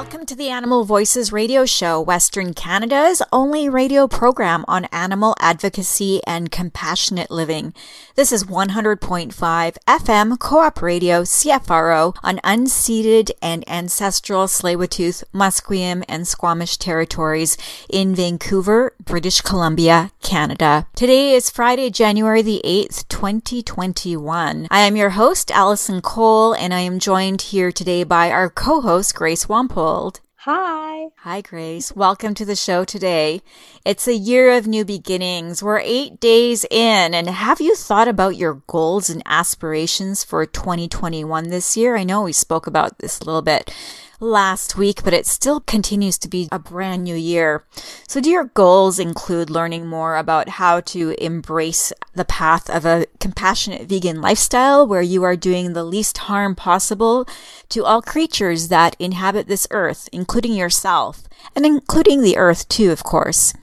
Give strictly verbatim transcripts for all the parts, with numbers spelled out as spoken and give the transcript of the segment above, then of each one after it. Welcome to the Animal Voices Radio Show, Western Canada's only radio program on animal advocacy and compassionate living. This is one hundred point five F M Co-op Radio C F R O on unceded and ancestral Tsleil-Waututh, Musqueam, and Squamish territories in Vancouver, British Columbia, Canada. Today is Friday, January the eighth, twenty twenty-one. I am your host, Allison Cole, and I am joined here today by our co-host, Grace Wampold. Hi. Hi, Grace. Welcome to the show today. It's a year of new beginnings. We're eight days in, and have you thought about your goals and aspirations for twenty twenty-one this year? I know we spoke about this a little bit last week, but it still continues to be a brand new year. So do your goals include learning more about how to embrace the path of a compassionate vegan lifestyle where you are doing the least harm possible to all creatures that inhabit this earth, including yourself, and including the earth too, of course?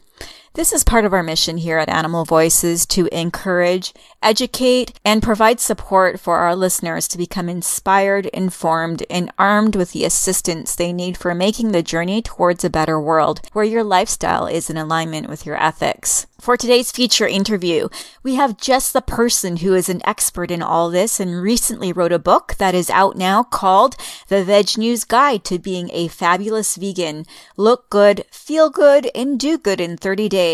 This is part of our mission here at Animal Voices to encourage, educate, and provide support for our listeners to become inspired, informed, and armed with the assistance they need for making the journey towards a better world where your lifestyle is in alignment with your ethics. For today's feature interview, we have just the person who is an expert in all this and recently wrote a book that is out now called The Veg News Guide to Being a Fabulous Vegan, Look Good, Feel Good, and Do Good in thirty days.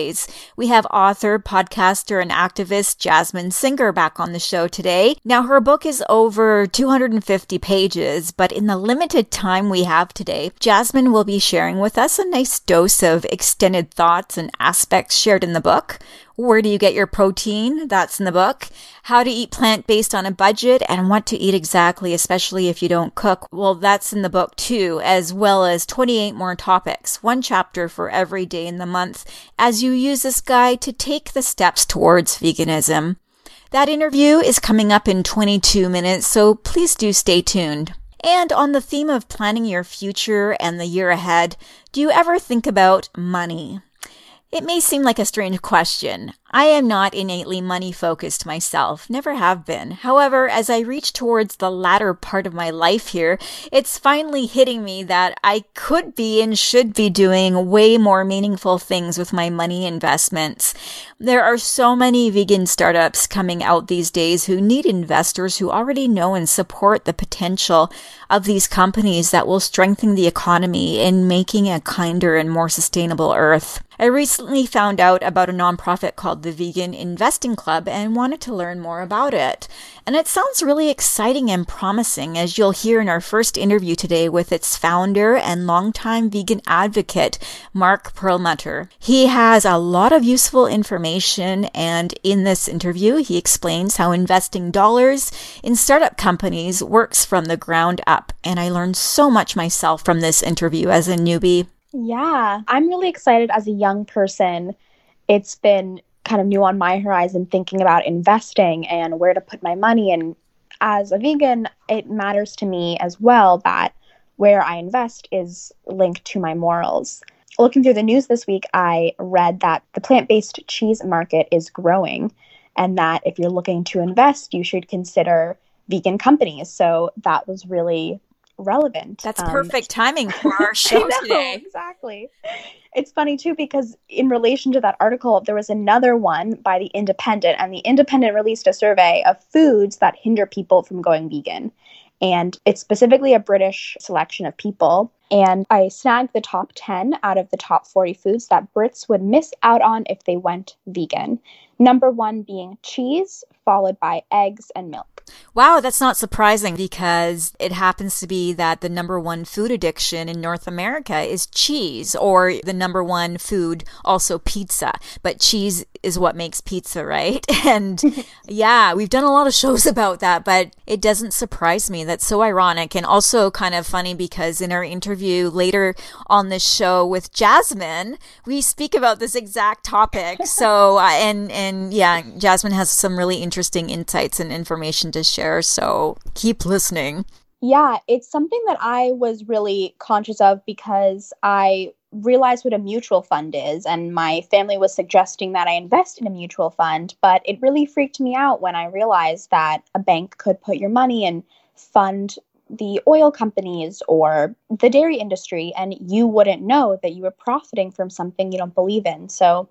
We have author, podcaster, and activist Jasmine Singer back on the show today. Now, her book is over two hundred fifty pages, but in the limited time we have today, Jasmine will be sharing with us a nice dose of extended thoughts and aspects shared in the book. Where do you get your protein? That's in the book. How to eat plant-based on a budget and what to eat exactly, especially if you don't cook. Well, that's in the book too, as well as twenty-eight more topics, one chapter for every day in the month, as you use this guide to take the steps towards veganism. That interview is coming up in twenty-two minutes, so please do stay tuned. And on the theme of planning your future and the year ahead, do you ever think about money? It may seem like a strange question. I am not innately money-focused myself, never have been. However, as I reach towards the latter part of my life here, it's finally hitting me that I could be and should be doing way more meaningful things with my money investments. There are so many vegan startups coming out these days who need investors who already know and support the potential of these companies that will strengthen the economy in making a kinder and more sustainable earth. I recently found out about a nonprofit called the Vegan Investing Club and wanted to learn more about it. And it sounds really exciting and promising, as you'll hear in our first interview today with its founder and longtime vegan advocate, Mark Perlmutter. He has a lot of useful information, and in this interview, he explains how investing dollars in startup companies works from the ground up. And I learned so much myself from this interview as a newbie. Yeah, I'm really excited as a young person. It's been kind of new on my horizon thinking about investing and where to put my money. And as a vegan, it matters to me as well that where I invest is linked to my morals. Looking through the news this week, I read that the plant-based cheese market is growing and that if you're looking to invest, you should consider vegan companies. So that was really relevant. That's um, perfect timing for our show know, today. Exactly. It's funny too, because in relation to that article, there was another one by The Independent, and The Independent released a survey of foods that hinder people from going vegan. And it's specifically a British selection of people. And I snagged the top ten out of the top forty foods that Brits would miss out on if they went vegan. Number one being cheese, followed by eggs and milk. Wow, that's not surprising because it happens to be that the number one food addiction in North America is cheese, or the number one food, also pizza. But cheese is what makes pizza, right? And yeah, we've done a lot of shows about that, but it doesn't surprise me. That's so ironic and also kind of funny because in our interview later on this show with Jasmine, we speak about this exact topic. So, uh, and, and yeah, Jasmine has some really interesting insights and information to share. So keep listening. Yeah, it's something that I was really conscious of because I realized what a mutual fund is, and my family was suggesting that I invest in a mutual fund, but it really freaked me out when I realized that a bank could put your money and fund the oil companies or the dairy industry, and you wouldn't know that you were profiting from something you don't believe in. So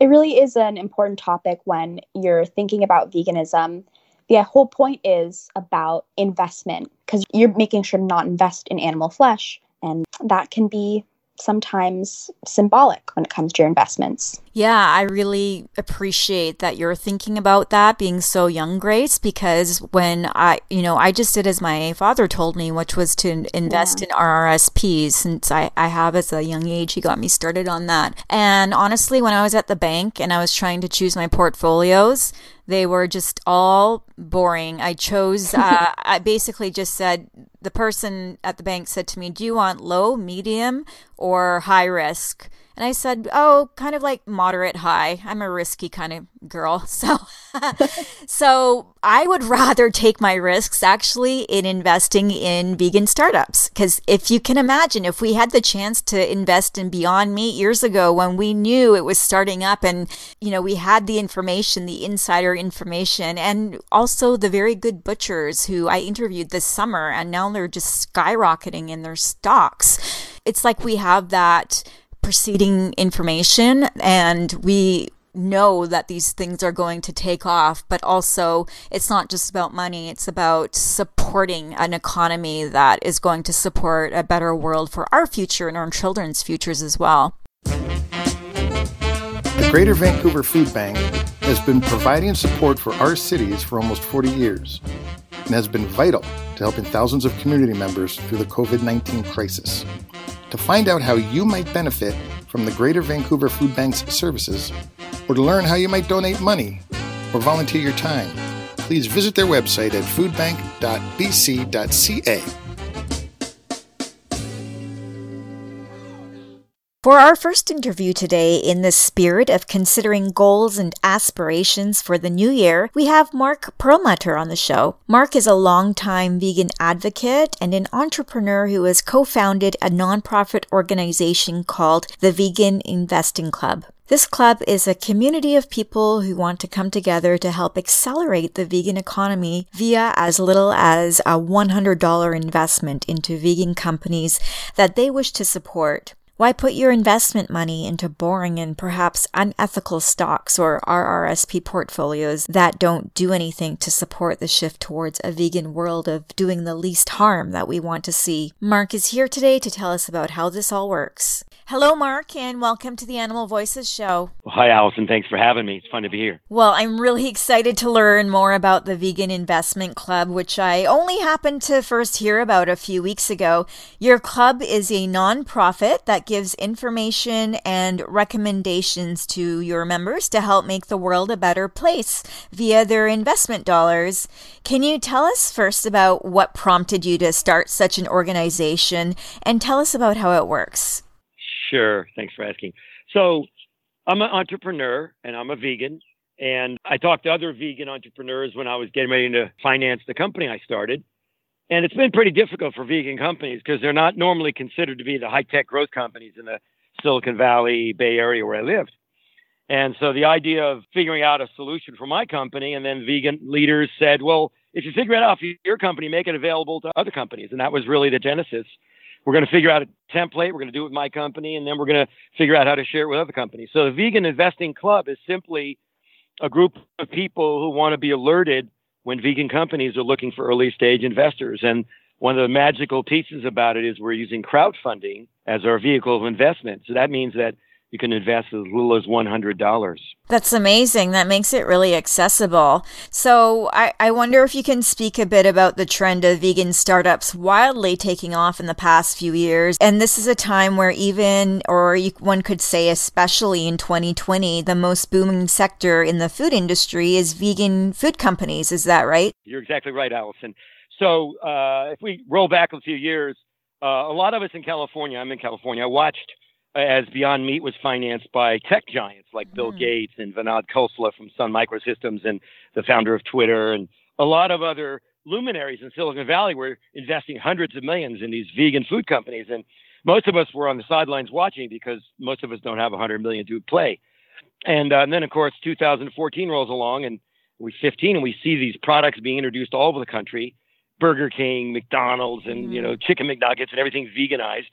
it really is an important topic when you're thinking about veganism. The whole point is about investment because you're making sure to not invest in animal flesh, and that can be sometimes symbolic when it comes to your investments. Yeah, I really appreciate that you're thinking about that being so young, Grace, because when I, you know, I just did as my father told me, which was to invest yeah. in R R S Ps since I, I have as a young age. He got me started on that. And honestly, when I was at the bank and I was trying to choose my portfolios, they were just all boring. I chose, uh, I basically just said, the person at the bank said to me, do you want low, medium, or high risk? And I said, oh, kind of like moderate high. I'm a risky kind of girl. So so I would rather take my risks actually in investing in vegan startups. Because if you can imagine, if we had the chance to invest in Beyond Meat years ago when we knew it was starting up and, you know, we had the information, the insider information, and also the very good butchers who I interviewed this summer, and now they're just skyrocketing in their stocks. It's like we have that preceding information and we know that these things are going to take off, but also it's not just about money, it's about supporting an economy that is going to support a better world for our future and our children's futures as well. The Greater Vancouver Food Bank has been providing support for our cities for almost forty years and has been vital to helping thousands of community members through the covid nineteen crisis. To find out how you might benefit from the Greater Vancouver Food Bank's services, or to learn how you might donate money or volunteer your time, please visit their website at foodbank dot b c dot c a. For our first interview today, in the spirit of considering goals and aspirations for the new year, we have Mark Perlmutter on the show. Mark is a longtime vegan advocate and an entrepreneur who has co-founded a nonprofit organization called the Vegan Investing Club. This club is a community of people who want to come together to help accelerate the vegan economy via as little as a one hundred dollars investment into vegan companies that they wish to support. Why put your investment money into boring and perhaps unethical stocks or R R S P portfolios that don't do anything to support the shift towards a vegan world of doing the least harm that we want to see? Mark is here today to tell us about how this all works. Hello, Mark, and welcome to the Animal Voices Show. Well, hi, Allison. Thanks for having me. It's fun to be here. Well, I'm really excited to learn more about the Vegan Investment Club, which I only happened to first hear about a few weeks ago. Your club is a nonprofit that gives information and recommendations to your members to help make the world a better place via their investment dollars. Can you tell us first about what prompted you to start such an organization and tell us about how it works? Sure. Thanks for asking. So I'm an entrepreneur and I'm a vegan, and I talked to other vegan entrepreneurs when I was getting ready to finance the company I started. And it's been pretty difficult for vegan companies because they're not normally considered to be the high-tech growth companies in the Silicon Valley, Bay Area where I lived. And so the idea of figuring out a solution for my company, and then vegan leaders said, well, if you figure it out for your company, make it available to other companies. And that was really the genesis. We're going to figure out a template. We're going to do it with my company, and then we're going to figure out how to share it with other companies. So the Vegan Investing Club is simply a group of people who want to be alerted when vegan companies are looking for early stage investors. And one of the magical pieces about it is we're using crowdfunding as our vehicle of investment. So that means that you can invest as little as one hundred dollars. That's amazing. That makes it really accessible. So I, I wonder if you can speak a bit about the trend of vegan startups wildly taking off in the past few years. And this is a time where even, or you, one could say especially in twenty twenty, the most booming sector in the food industry is vegan food companies. Is that right? You're exactly right, Allison. So uh, if we roll back a few years, uh, a lot of us in California, I'm in California, I watched as Beyond Meat was financed by tech giants like mm. Bill Gates and Vinod Khosla from Sun Microsystems and the founder of Twitter, and a lot of other luminaries in Silicon Valley were investing hundreds of millions in these vegan food companies. And most of us were on the sidelines watching because most of us don't have one hundred million to play. And, uh, and then, of course, two thousand fourteen rolls along and we're fifteen and we see these products being introduced all over the country, Burger King, McDonald's, and, mm. you know, Chicken McNuggets and everything veganized.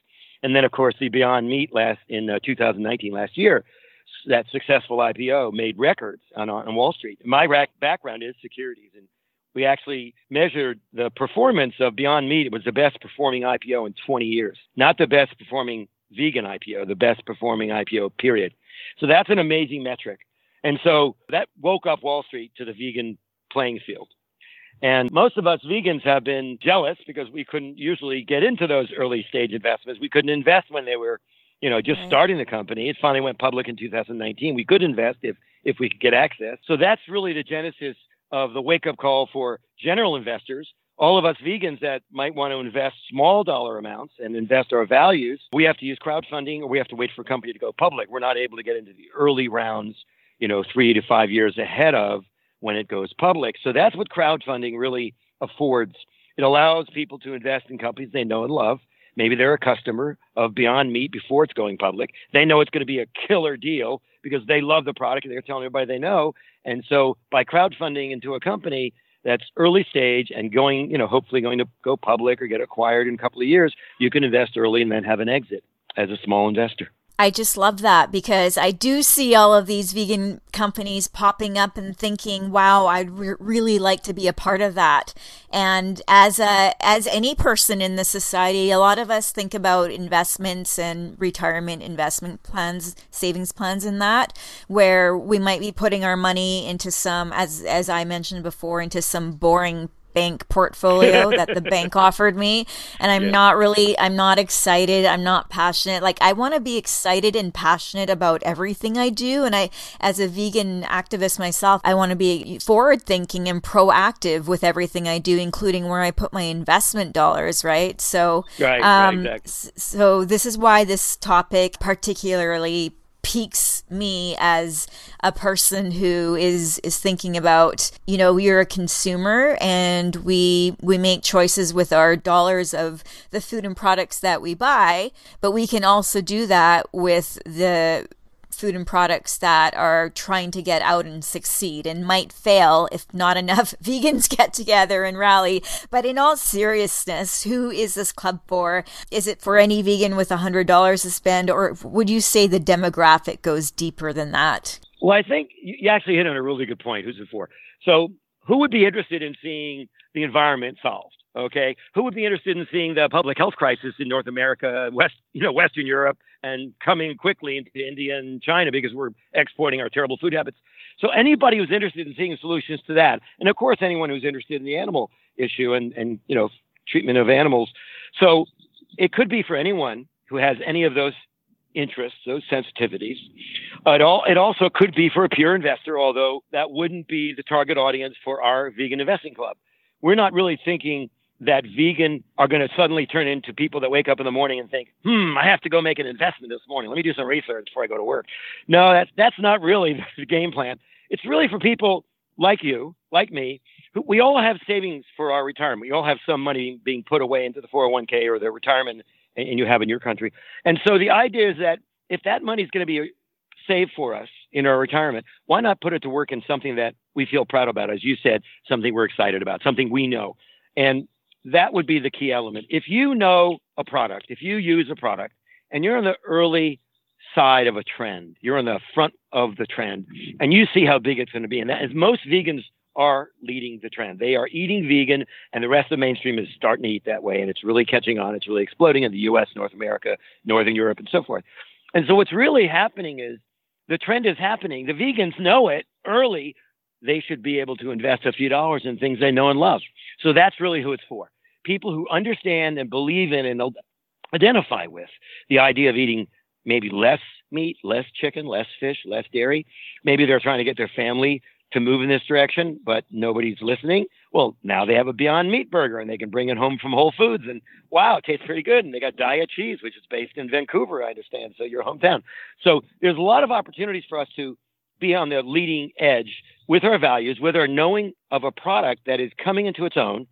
And then, of course, the Beyond Meat last in uh, two thousand nineteen, last year, that successful I P O made records on, on Wall Street. My rac- background is securities, and we actually measured the performance of Beyond Meat. It was the best performing I P O in twenty years, not the best performing vegan I P O, the best performing I P O, period. So that's an amazing metric. And so that woke up Wall Street to the vegan playing field. And most of us vegans have been jealous because we couldn't usually get into those early stage investments. We couldn't invest when they were, you know, just right. starting the company. It finally went public in two thousand nineteen. We could invest if if we could get access. So that's really the genesis of the wake-up call for general investors. All of us vegans that might want to invest small dollar amounts and invest our values, we have to use crowdfunding or we have to wait for a company to go public. We're not able to get into the early rounds, you know, three to five years ahead of when it goes public. So that's what crowdfunding really affords. It allows people to invest in companies they know and love. Maybe they're a customer of Beyond Meat before it's going public. They know it's going to be a killer deal because they love the product and they're telling everybody they know. And so by crowdfunding into a company that's early stage and going, you know, hopefully going to go public or get acquired in a couple of years, you can invest early and then have an exit as a small investor. I just love that because I do see all of these vegan companies popping up and thinking, wow, I'd re- really like to be a part of that. And as a as any person in the society, a lot of us think about investments and retirement investment plans, savings plans and that, where we might be putting our money into some, as as I mentioned before, into some boring bank portfolio that the bank offered me. And I'm yeah. not really, I'm not excited. I'm not passionate. Like I want to be excited and passionate about everything I do. And I, as a vegan activist myself, I want to be forward thinking and proactive with everything I do, including where I put my investment dollars. Right. So, right, um, right, exactly. So this is why this topic particularly piques me as a person who is is thinking about, you know, you're a consumer and we we make choices with our dollars of the food and products that we buy, but we can also do that with the food and products that are trying to get out and succeed and might fail if not enough vegans get together and rally. But in all seriousness, who is this club for? Is it for any vegan with one hundred dollars to spend? Or would you say the demographic goes deeper than that? Well, I think you actually hit on a really good point. Who's it for? So who would be interested in seeing the environment solved? Okay. Who would be interested in seeing the public health crisis in North America, West, you know, Western Europe, and coming quickly into India and China because we're exporting our terrible food habits? So anybody who's interested in seeing solutions to that, and of course, anyone who's interested in the animal issue and, and, you know, treatment of animals. So it could be for anyone who has any of those interests, those sensitivities. It all, it also could be for a pure investor, although that wouldn't be the target audience for our Vegan Investing Club. We're not really thinking that vegan are going to suddenly turn into people that wake up in the morning and think, hmm, I have to go make an investment this morning. Let me do some research before I go to work. No, that's, that's not really the game plan. It's really for people like you, like me, who we all have savings for our retirement. We all have some money being put away into the four oh one k or the retirement and you have in your country. And so the idea is that if that money is going to be saved for us in our retirement, why not put it to work in something that we feel proud about? As you said, something we're excited about, something we know. And that would be the key element. If you know a product, if you use a product, and you're on the early side of a trend, you're on the front of the trend, and you see how big it's going to be. And that is, most vegans are leading the trend. They are eating vegan, and the rest of the mainstream is starting to eat that way, and it's really catching on. It's really exploding in the U S, North America, Northern Europe, and so forth. And so what's really happening is the trend is happening. The vegans know it early. They should be able to invest a few dollars in things they know and love. So that's really who it's for. People who understand and believe in and identify with the idea of eating maybe less meat, less chicken, less fish, less dairy. Maybe they're trying to get their family to move in this direction, but nobody's listening. Well, now they have a Beyond Meat burger and they can bring it home from Whole Foods and wow, it tastes pretty good. And they got Daiya cheese, which is based in Vancouver, I understand. So your hometown. So there's a lot of opportunities for us to be on the leading edge with our values, with our knowing of a product that is coming into its own,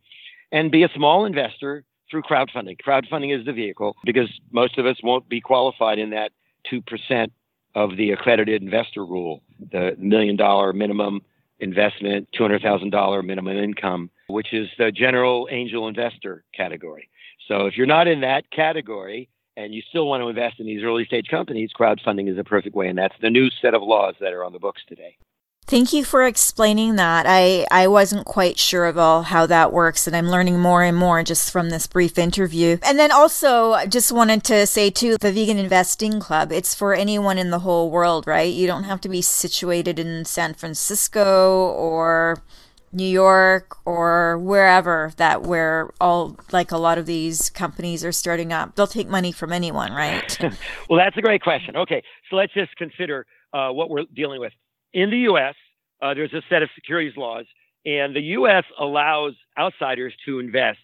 and be a small investor through crowdfunding. Crowdfunding is the vehicle because most of us won't be qualified in that two percent of the accredited investor rule, the million dollar minimum investment, two hundred thousand dollars minimum income, which is the general angel investor category. So if you're not in that category and you still want to invest in these early stage companies, crowdfunding is a perfect way. And that's the new set of laws that are on the books today. Thank you for explaining that. I, I wasn't quite sure of all how that works, and I'm learning more and more just from this brief interview. And then also, I just wanted to say, too, the Vegan Investing Club, it's for anyone in the whole world, right? You don't have to be situated in San Francisco or New York or wherever that where all, like a lot of these companies are starting up. They'll take money from anyone, right? Well, that's a great question. Okay, so let's just consider uh, what we're dealing with. In the U S, uh, there's a set of securities laws, and the U S allows outsiders to invest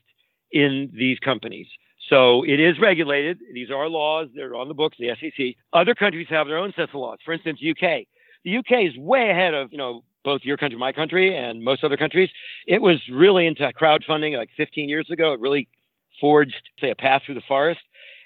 in these companies. So it is regulated. These are laws. They're on the books, the S E C. Other countries have their own sets of laws. For instance, U K. The U K is way ahead of, you know, both your country, my country, and most other countries. It was really into crowdfunding like fifteen years ago. It really forged, say, a path through the forest.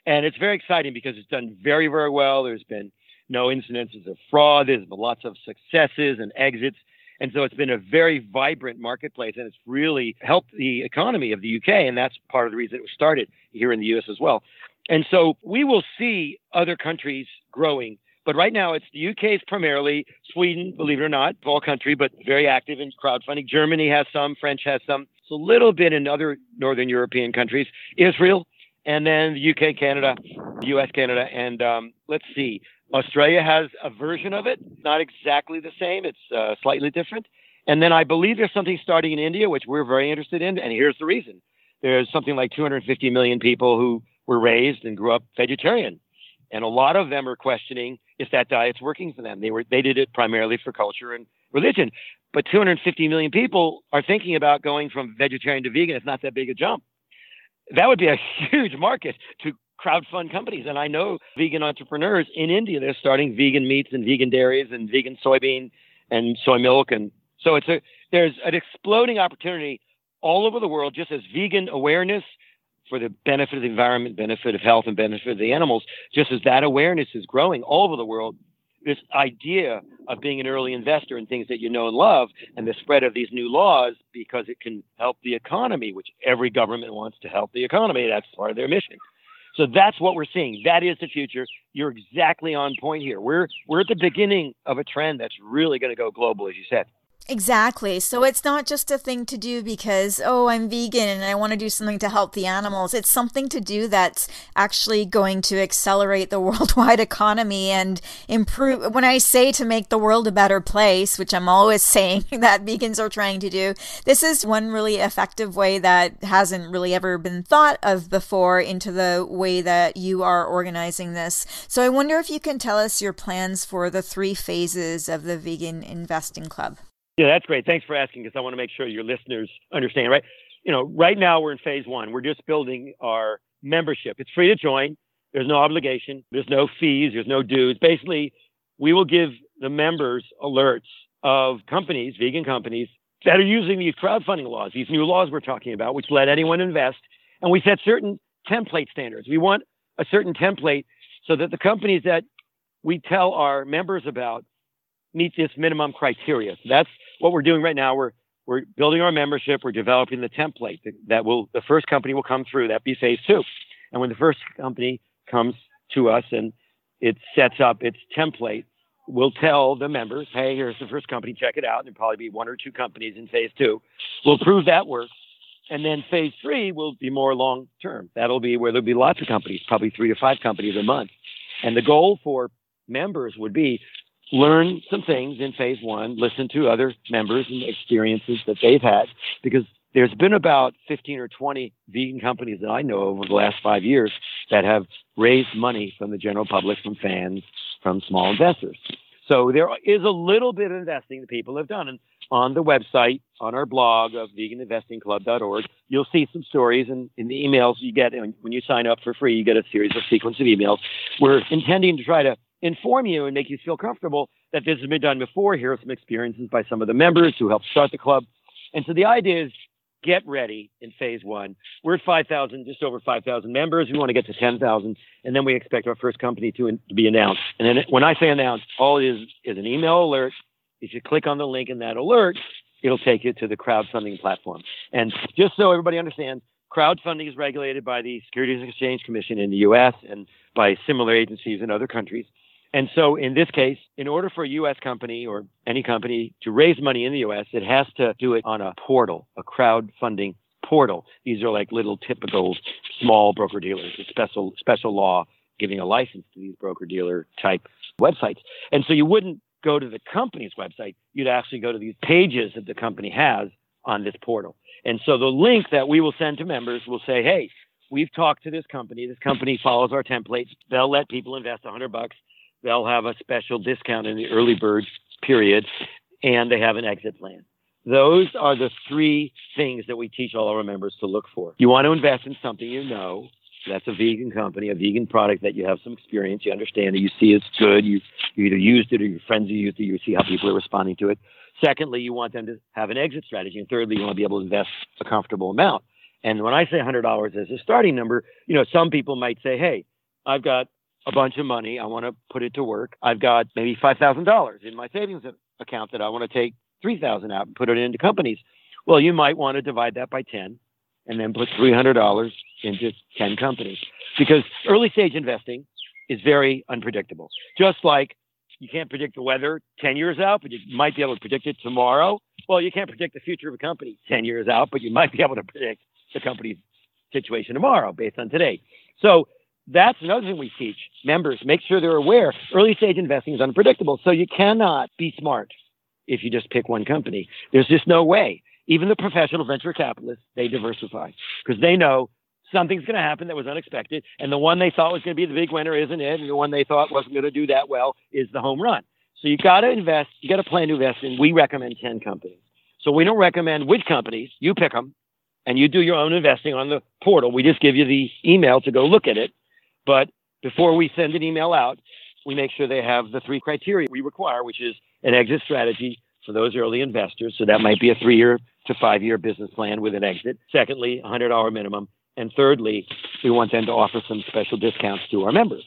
And it's very exciting because it's done very, very well. There's been no incidences of fraud. There's been lots of successes and exits. And so it's been a very vibrant marketplace, and it's really helped the economy of the U K. And that's part of the reason it was started here in the U S as well. And so we will see other countries growing. But right now, it's the U K is primarily, Sweden, believe it or not, small country, but very active in crowdfunding. Germany has some, French has some. It's a little bit in other Northern European countries. Israel, and then the U K, Canada, U S, Canada, and um, let's see. Australia has a version of it, not exactly the same. It's uh, slightly different. And then I believe there's something starting in India, which we're very interested in. And here's the reason. There's something like two hundred fifty million people who were raised and grew up vegetarian. And a lot of them are questioning if that diet's working for them. They were they did it primarily for culture and religion. But two hundred fifty million people are thinking about going from vegetarian to vegan. It's not that big a jump. That would be a huge market to crowdfund companies. And I know vegan entrepreneurs in India, they're starting vegan meats and vegan dairies and vegan soybean and soy milk. And so it's a, there's an exploding opportunity all over the world, just as vegan awareness for the benefit of the environment, benefit of health, and benefit of the animals, just as that awareness is growing all over the world. This idea of being an early investor in things that you know and love, and the spread of these new laws because it can help the economy, which every government wants to help the economy. That's part of their mission. So that's what we're seeing. That is the future. You're exactly on point here. We're we're at the beginning of a trend that's really going to go global, as you said. Exactly. So it's not just a thing to do because, oh, I'm vegan and I want to do something to help the animals. It's something to do that's actually going to accelerate the worldwide economy and improve. When I say to make the world a better place, which I'm always saying that vegans are trying to do, this is one really effective way that hasn't really ever been thought of before into the way that you are organizing this. So I wonder if you can tell us your plans for the three phases of the Vegan Investing Club. Yeah, that's great. Thanks for asking, because I want to make sure your listeners understand, right? You know, right now we're in phase one. We're just building our membership. It's free to join. There's no obligation. There's no fees. There's no dues. Basically, we will give the members alerts of companies, vegan companies, that are using these crowdfunding laws, these new laws we're talking about, which let anyone invest. And we set certain template standards. We want a certain template so that the companies that we tell our members about meet this minimum criteria. So that's what we're doing right now. We're we're building our membership. We're developing the template that, that will the first company will come through. That'd be phase two. And when the first company comes to us and it sets up its template, we'll tell the members, hey, here's the first company. Check it out. There'll probably be one or two companies in phase two. We'll prove that works. And then phase three will be more long term. That'll be where there'll be lots of companies, probably three to five companies a month. And the goal for members would be learn some things in phase one, listen to other members and experiences that they've had, because there's been about fifteen or twenty vegan companies that I know over the last five years that have raised money from the general public, from fans, from small investors. So there is a little bit of investing that people have done. And on the website, on our blog of vegan investing club dot org, you'll see some stories, and in the emails you get when you sign up for free, you get a series of sequence of emails. We're intending to try to inform you and make you feel comfortable that this has been done before. Here are some experiences by some of the members who helped start the club. And so the idea is, get ready in phase one. We're at five thousand, just over five thousand members. We want to get to ten thousand, and then we expect our first company to, in, to be announced. And then when I say announced, all it is is an email alert. If you click on the link in that alert, it'll take you to the crowdfunding platform. And just so everybody understands, crowdfunding is regulated by the Securities and Exchange Commission in the U S and by similar agencies in other countries. And so in this case, in order for a U S company or any company to raise money in the U S, it has to do it on a portal, a crowdfunding portal. These are like little typical small broker-dealers, a special special law giving a license to these broker-dealer type websites. And so you wouldn't go to the company's website. You'd actually go to these pages that the company has on this portal. And so the link that we will send to members will say, hey, we've talked to this company. This company follows our templates. They'll let people invest one hundred bucks. They'll have a special discount in the early bird period, and they have an exit plan. Those are the three things that we teach all our members to look for. You want to invest in something you know. That's a vegan company, a vegan product that you have some experience, you understand it, you see it's good, you, you either used it or your friends have used it, you see how people are responding to it. Secondly, you want them to have an exit strategy. And thirdly, you want to be able to invest a comfortable amount. And when I say one hundred dollars as a starting number, you know, some people might say, hey, I've got a bunch of money. I want to put it to work. I've got maybe five thousand dollars in my savings account that I want to take three thousand dollars out and put it into companies. Well, you might want to divide that by ten and then put three hundred dollars into ten companies, because early stage investing is very unpredictable. Just like you can't predict the weather ten years out, but you might be able to predict it tomorrow. Well, you can't predict the future of a company ten years out, but you might be able to predict the company's situation tomorrow based on today. So that's another thing we teach members. Make sure they're aware. Early stage investing is unpredictable. So you cannot be smart if you just pick one company. There's just no way. Even the professional venture capitalists, they diversify because they know something's going to happen that was unexpected. And the one they thought was going to be the big winner isn't it. And the one they thought wasn't going to do that well is the home run. So you got to invest. You got to plan to invest in. We recommend ten companies. So we don't recommend which companies. You pick them and you do your own investing on the portal. We just give you the email to go look at it. But before we send an email out, we make sure they have the three criteria we require, which is an exit strategy for those early investors. So that might be a three-year to five-year business plan with an exit. Secondly, one hundred dollars minimum. And thirdly, we want them to offer some special discounts to our members.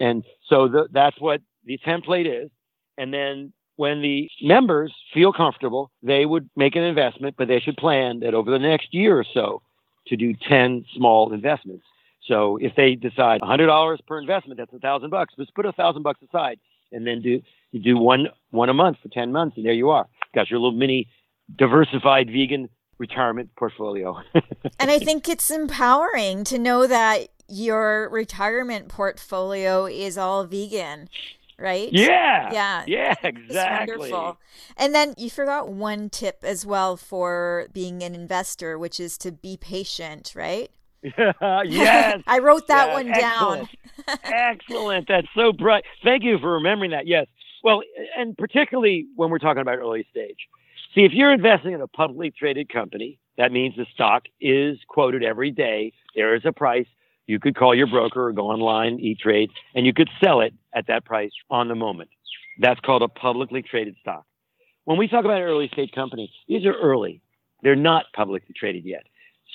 And so the, that's what the template is. And then when the members feel comfortable, they would make an investment, but they should plan that over the next year or so to do ten small investments. So if they decide one hundred dollars per investment, that's one thousand bucks. Just put one thousand bucks aside and then do you do one one a month for ten months, and there you are. Got your little mini diversified vegan retirement portfolio. And I think it's empowering to know that your retirement portfolio is all vegan, right? Yeah. Yeah. Yeah, exactly. It's wonderful. And then you forgot one tip as well for being an investor, which is to be patient, right? Yes. I wrote that yes. one Excellent. down. Excellent. That's so bright. Thank you for remembering that. Yes. Well, and particularly when we're talking about early stage. See, if you're investing in a publicly traded company, that means the stock is quoted every day. There is a price. You could call your broker or go online, E trade, and you could sell it at that price on the moment. That's called a publicly traded stock. When we talk about early stage companies, these are early. They're not publicly traded yet.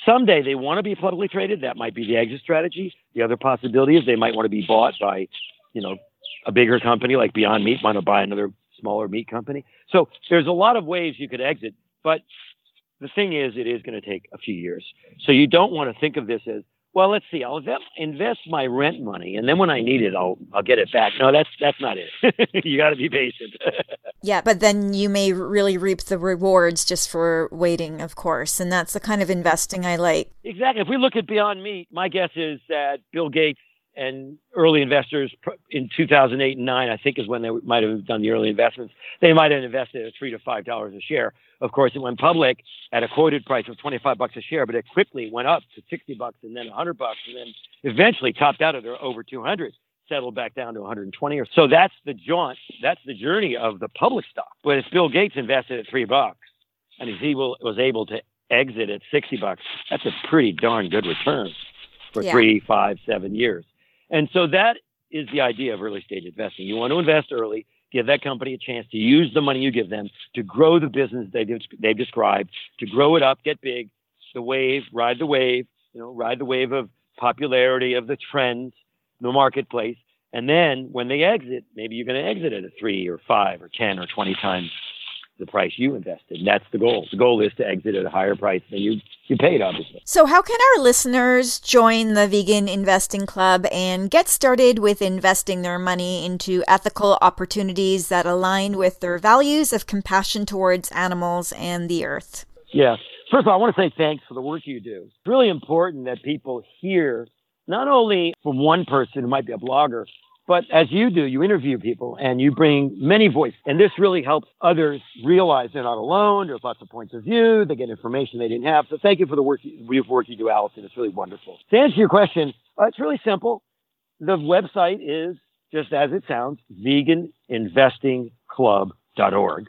Someday they want to be publicly traded. That might be the exit strategy. The other possibility is they might want to be bought by, you know, a bigger company like Beyond Meat, want to buy another smaller meat company. So there's a lot of ways you could exit. But the thing is, it is going to take a few years. So you don't want to think of this as, well, let's see, I'll invest my rent money, and then when I need it, I'll I'll get it back. No, that's that's not it. You got to be patient. Yeah, but then you may really reap the rewards just for waiting, of course, and that's the kind of investing I like. Exactly. If we look at Beyond Meat, my guess is that Bill Gates and early investors in two thousand eight and nine, I think, is when they might have done the early investments. They might have invested at three to five dollars a share. Of course, it went public at a quoted price of twenty-five bucks a share, but it quickly went up to sixty bucks, and then one hundred bucks, and then eventually topped out at over two hundred, settled back down to one hundred twenty or so. That's the jaunt. That's the journey of the public stock. But if Bill Gates invested at three bucks, and if he will, was able to exit at sixty bucks, that's a pretty darn good return for yeah. three, five, seven years. And so that is the idea of early stage investing. You want to invest early, give that company a chance to use the money you give them to grow the business they de- they've described, to grow it up, get big, the wave, ride the wave, you know, ride the wave of popularity, of the trends, the marketplace. And then when they exit, maybe you're going to exit at a three or five or ten or twenty times the price you invested. And that's the goal. The goal is to exit at a higher price than you, you paid, obviously. So how can our listeners join the Vegan Investing Club and get started with investing their money into ethical opportunities that align with their values of compassion towards animals and the earth? Yeah. First of all, I want to say thanks for the work you do. It's really important that people hear not only from one person who might be a blogger, but as you do, you interview people and you bring many voices. And this really helps others realize they're not alone. There's lots of points of view. They get information they didn't have. So thank you for the work you, work you do, Allison. It's really wonderful. To answer your question, uh, it's really simple. The website is, just as it sounds, vegan investing club dot org.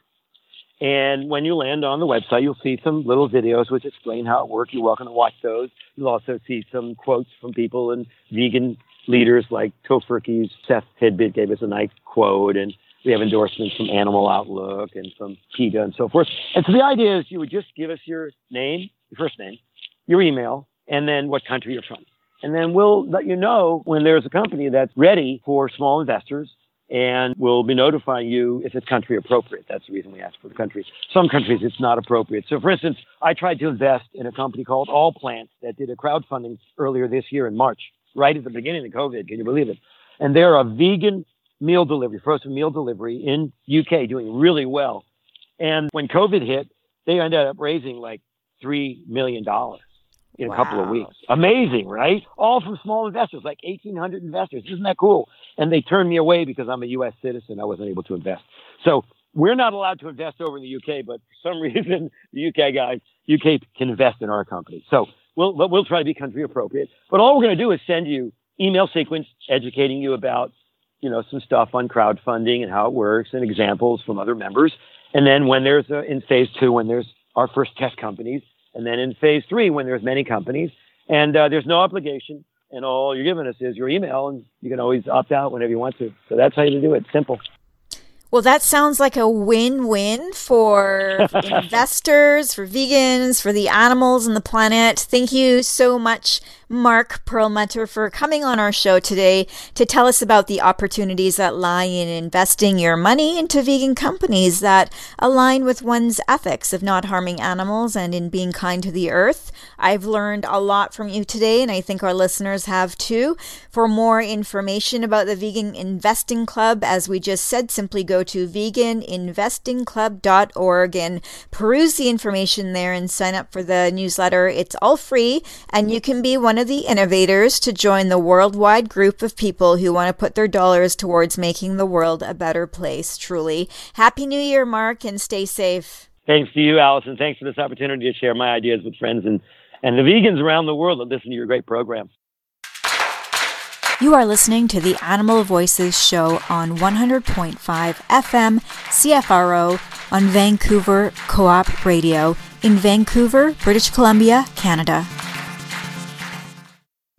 And when you land on the website, you'll see some little videos which explain how it works. You're welcome to watch those. You'll also see some quotes from people and vegan leaders like Tofurky's Seth Tidbit gave us a nice quote, and we have endorsements from Animal Outlook and from PETA and so forth. And so the idea is you would just give us your name, your first name, your email, and then what country you're from. And then we'll let you know when there's a company that's ready for small investors, and we'll be notifying you if it's country appropriate. That's the reason we ask for the country. Some countries it's not appropriate. So for instance, I tried to invest in a company called All Plants that did a crowdfunding earlier this year in March, right at the beginning of COVID. Can you believe it? And they're a vegan meal delivery, frozen meal delivery in U K, doing really well. And when COVID hit, they ended up raising like three million dollars in wow. a couple of weeks. Amazing, right? All from small investors, like eighteen hundred investors. Isn't that cool? And they turned me away because I'm a U S citizen. I wasn't able to invest. So we're not allowed to invest over in the U K, but for some reason, the U K guys, U K can invest in our company. So We'll, we'll try to be country appropriate. But all we're going to do is send you email sequence educating you about, you know, some stuff on crowdfunding and how it works and examples from other members. And then when there's a, in phase two, when there's our first test companies, and then in phase three, when there's many companies, and uh, there's no obligation. And all you're giving us is your email, and you can always opt out whenever you want to. So that's how you do it. Simple. Well, that sounds like a win-win for investors, for vegans, for the animals and the planet. Thank you so much, Mark Perlmutter, for coming on our show today to tell us about the opportunities that lie in investing your money into vegan companies that align with one's ethics of not harming animals and in being kind to the earth. I've learned a lot from you today, and I think our listeners have too. For more information about the Vegan Investing Club, as we just said, simply go Go to vegan investing club dot org and peruse the information there and sign up for the newsletter. It's all free, and you can be one of the innovators to join the worldwide group of people who want to put their dollars towards making the world a better place, truly. Happy New Year, Mark, and stay safe. Thanks to you, Allison. Thanks for this opportunity to share my ideas with friends and, and the vegans around the world that listen to your great program. You are listening to the Animal Voices Show on one hundred point five F M C F R O on Vancouver Co-op Radio in Vancouver, British Columbia, Canada.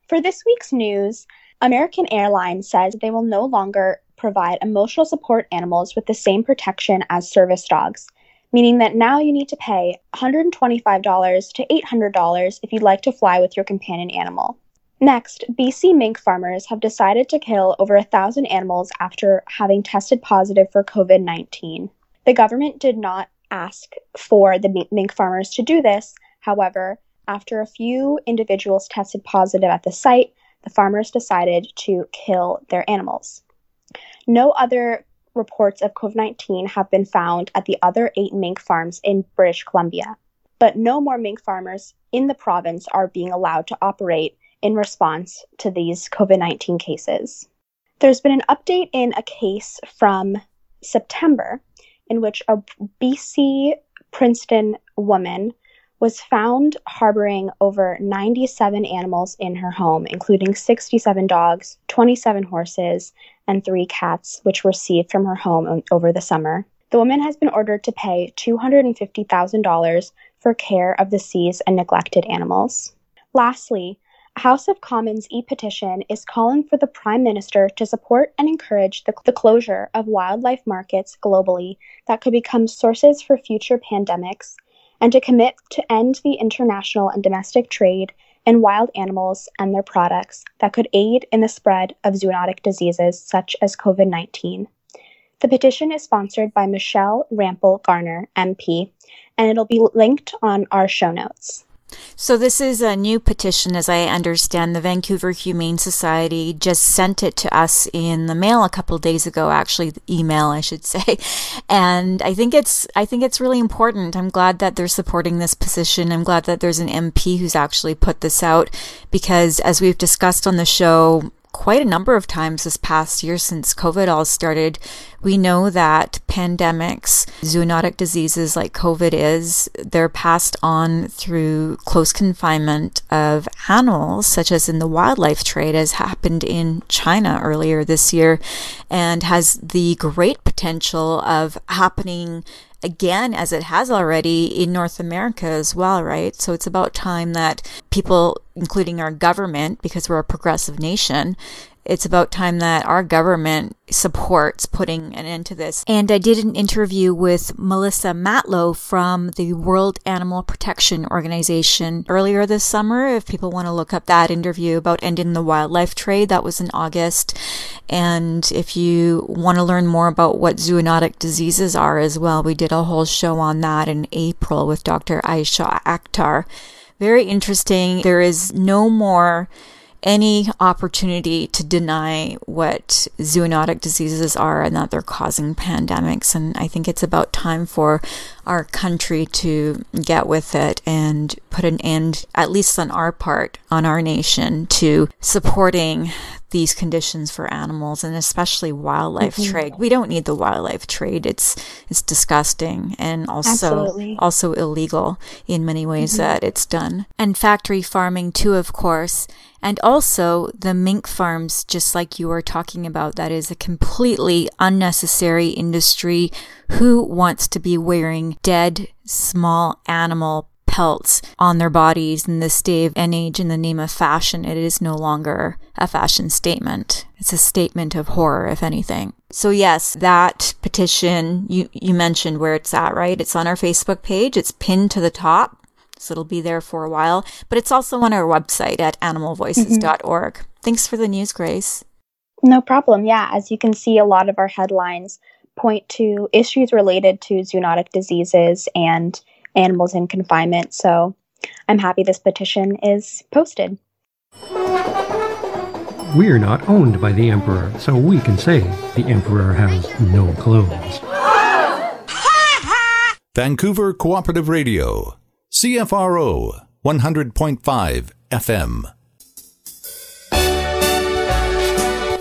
For this week's news, American Airlines says they will no longer provide emotional support animals with the same protection as service dogs, meaning that now you need to pay one hundred twenty-five dollars to eight hundred dollars if you'd like to fly with your companion animal. Next, B C mink farmers have decided to kill over a thousand animals after having tested positive for COVID nineteen. The government did not ask for the mink farmers to do this. However, after a few individuals tested positive at the site, the farmers decided to kill their animals. No other reports of COVID nineteen have been found at the other eight mink farms in British Columbia, but no more mink farmers in the province are being allowed to operate in response to these COVID nineteen cases. There's been an update in a case from September in which a B C Princeton woman was found harboring over ninety-seven animals in her home, including sixty-seven dogs, twenty-seven horses, and three cats, which were seized from her home over the summer. The woman has been ordered to pay two hundred fifty thousand dollars for care of the seized and neglected animals. Lastly, a House of Commons e-petition is calling for the Prime Minister to support and encourage the, the closure of wildlife markets globally that could become sources for future pandemics, and to commit to end the international and domestic trade in wild animals and their products that could aid in the spread of zoonotic diseases such as COVID nineteen. The petition is sponsored by Michelle Rampel Garner, M P, and it'll be linked on our show notes. So this is a new petition, as I understand. The Vancouver Humane Society just sent it to us in the mail a couple of days ago, actually, email, I should say. And I think it's I think it's really important. I'm glad that they're supporting this petition. I'm glad that there's an M P who's actually put this out, because as we've discussed on the show quite a number of times this past year since COVID all started, we know that pandemics, zoonotic diseases like COVID is, they're passed on through close confinement of animals, such as in the wildlife trade, as happened in China earlier this year, and has the great potential of happening again, as it has already in North America as well, right? So it's about time that people, including our government, because we're a progressive nation, it's about time that our government supports putting an end to this. And I did an interview with Melissa Matlow from the World Animal Protection Organization earlier this summer. If people want to look up that interview about ending the wildlife trade, that was in August. And if you want to learn more about what zoonotic diseases are as well, we did a whole show on that in April with Doctor Aisha Akhtar. Very interesting. There is no more any opportunity to deny what zoonotic diseases are and that they're causing pandemics. And I think it's about time for our country to get with it and put an end, at least on our part, on our nation, to supporting these conditions for animals and especially wildlife mm-hmm. trade. We don't need the wildlife trade. It's it's disgusting and also Absolutely. also illegal in many ways mm-hmm. that it's done. And factory farming too, of course, and also the mink farms, just like you were talking about. That is a completely unnecessary industry. Who wants to be wearing dead small animal pelts on their bodies in this day and age in the name of fashion? It is no longer a fashion statement. It's a statement of horror, if anything. So yes, that petition, you, you mentioned where it's at, right? It's on our Facebook page. It's pinned to the top, so it'll be there for a while. But it's also on our website at animal voices dot org. Mm-hmm. Thanks for the news, Grace. No problem. Yeah, as you can see, a lot of our headlines point to issues related to zoonotic diseases and animals in confinement. So I'm happy this petition is posted. We're not owned by the emperor, so we can say the emperor has no clothes. Vancouver Cooperative Radio, C F R O, one hundred point five F M.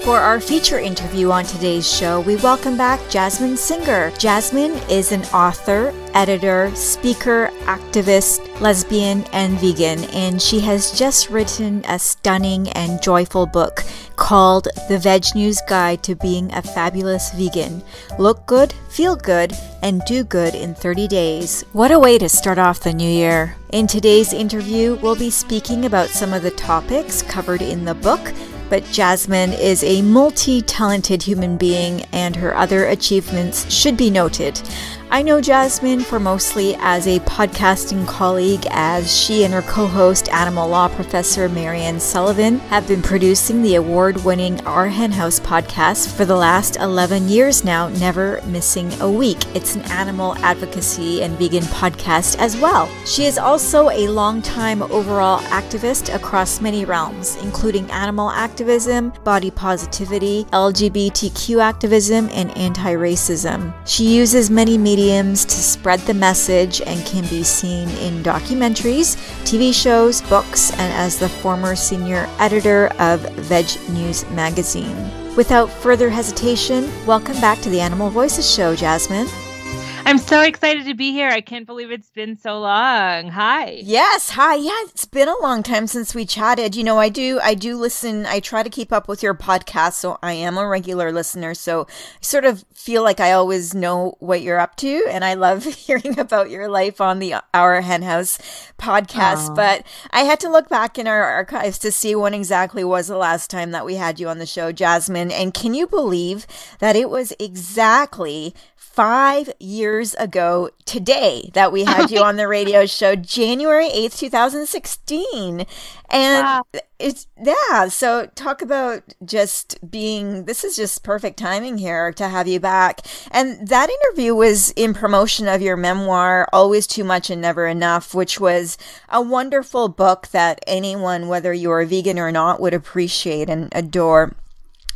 For our feature interview on today's show, we welcome back Jasmine Singer. Jasmine is an author, editor, speaker, activist, lesbian, and vegan, and she has just written a stunning and joyful book called The Veg News Guide to Being a Fabulous Vegan. Look good, feel good, and do good in thirty days. What a way to start off the new year. In today's interview, we'll be speaking about some of the topics covered in the book. But Jasmine is a multi-talented human being, and her other achievements should be noted. I know Jasmine for mostly as a podcasting colleague, as she and her co-host, animal law professor Marianne Sullivan, have been producing the award-winning Our Hen House podcast for the last eleven years now, never missing a week. It's an animal advocacy and vegan podcast as well. She is also a longtime overall activist across many realms, including animal activism, body positivity, L G B T Q activism, and anti-racism. She uses many media mediums to spread the message and can be seen in documentaries, T V shows, books, and as the former senior editor of Veg News magazine. Without further hesitation, welcome back to the Animal Voices Show, Jasmine. I'm so excited to be here. I can't believe it's been so long. Hi. Yes. Hi. Yeah, it's been a long time since we chatted. You know, I do, I do listen. I try to keep up with your podcast, so I am a regular listener. So I sort of feel like I always know what you're up to, and I love hearing about your life on the Our Hen House podcast. Aww. But I had to look back in our archives to see when exactly was the last time that we had you on the show, Jasmine. And can you believe that it was exactly Five years ago today that we had you on the radio show, January eighth, two thousand sixteen. And wow. It's, yeah, so talk about just being, this is just perfect timing here to have you back. And that interview was in promotion of your memoir, Always Too Much and Never Enough, which was a wonderful book that anyone, whether you're a vegan or not, would appreciate and adore.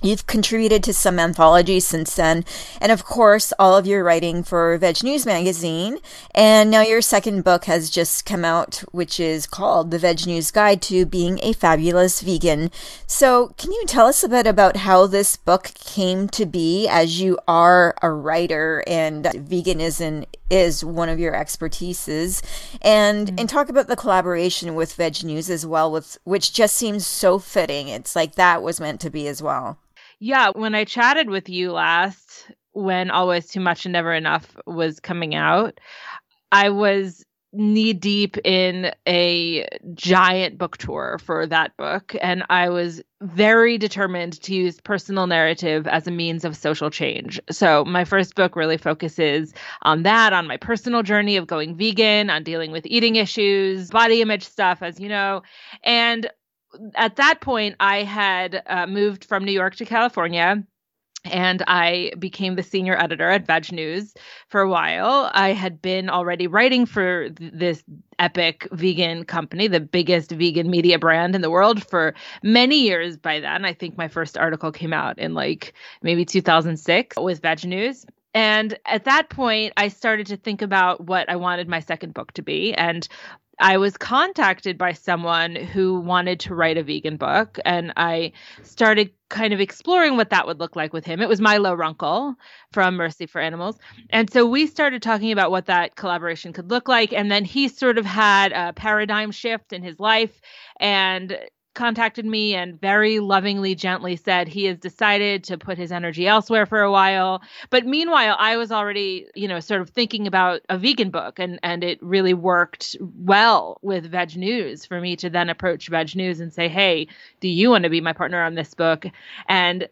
You've contributed to some anthologies since then, and of course, all of your writing for Veg News magazine. And now your second book has just come out, which is called The Veg News Guide to Being a Fabulous Vegan. So can you tell us a bit about how this book came to be, as you are a writer and veganism is one of your expertises, and mm-hmm. and talk about the collaboration with Veg News as well, with which just seems so fitting. It's like that was meant to be as well. Yeah, when I chatted with you last, when Always Too Much and Never Enough was coming out, I was knee deep in a giant book tour for that book. And I was very determined to use personal narrative as a means of social change. So my first book really focuses on that, on my personal journey of going vegan, on dealing with eating issues, body image stuff, as you know. And at that point, I had uh, moved from New York to California. And I became the senior editor at Veg News for a while. I had been already writing for th- this epic vegan company, the biggest vegan media brand in the world, for many years by then. I think my first article came out in like maybe two thousand six with Veg News. And at that point, I started to think about what I wanted my second book to be. And I was contacted by someone who wanted to write a vegan book, and I started kind of exploring what that would look like with him. It was Milo Runkle from Mercy for Animals. And so we started talking about what that collaboration could look like. And then he sort of had a paradigm shift in his life and contacted me and very lovingly, gently said he has decided to put his energy elsewhere for a while. But meanwhile, I was already, you know, sort of thinking about a vegan book, and, and it really worked well with Veg News for me to then approach Veg News and say, hey, do you want to be my partner on this book? And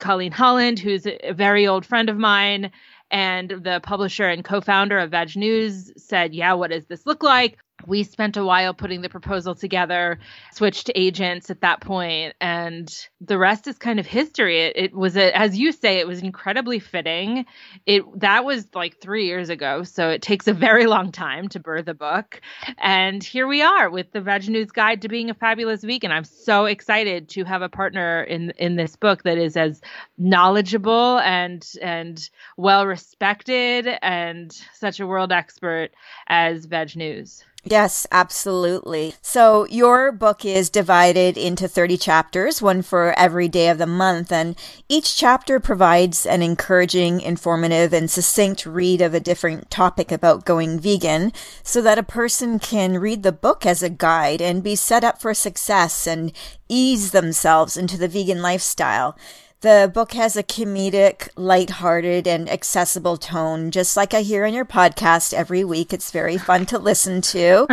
Colleen Holland, who's a very old friend of mine and the publisher and co-founder of Veg News, said, yeah, what does this look like? We spent a while putting the proposal together, switched to agents at that point, and the rest is kind of history. It, it was, a, as you say, it was incredibly fitting. It that was like three years ago, so it takes a very long time to birth a book. And here we are with the Veg News Guide to Being a Fabulous Vegan. I'm so excited to have a partner in, in this book that is as knowledgeable and, and well-respected and such a world expert as Veg News. Yes, absolutely. So your book is divided into thirty chapters, one for every day of the month, and each chapter provides an encouraging, informative, and succinct read of a different topic about going vegan so that a person can read the book as a guide and be set up for success and ease themselves into the vegan lifestyle. The book has a comedic, lighthearted, and accessible tone, just like I hear on your podcast every week. It's very fun to listen to.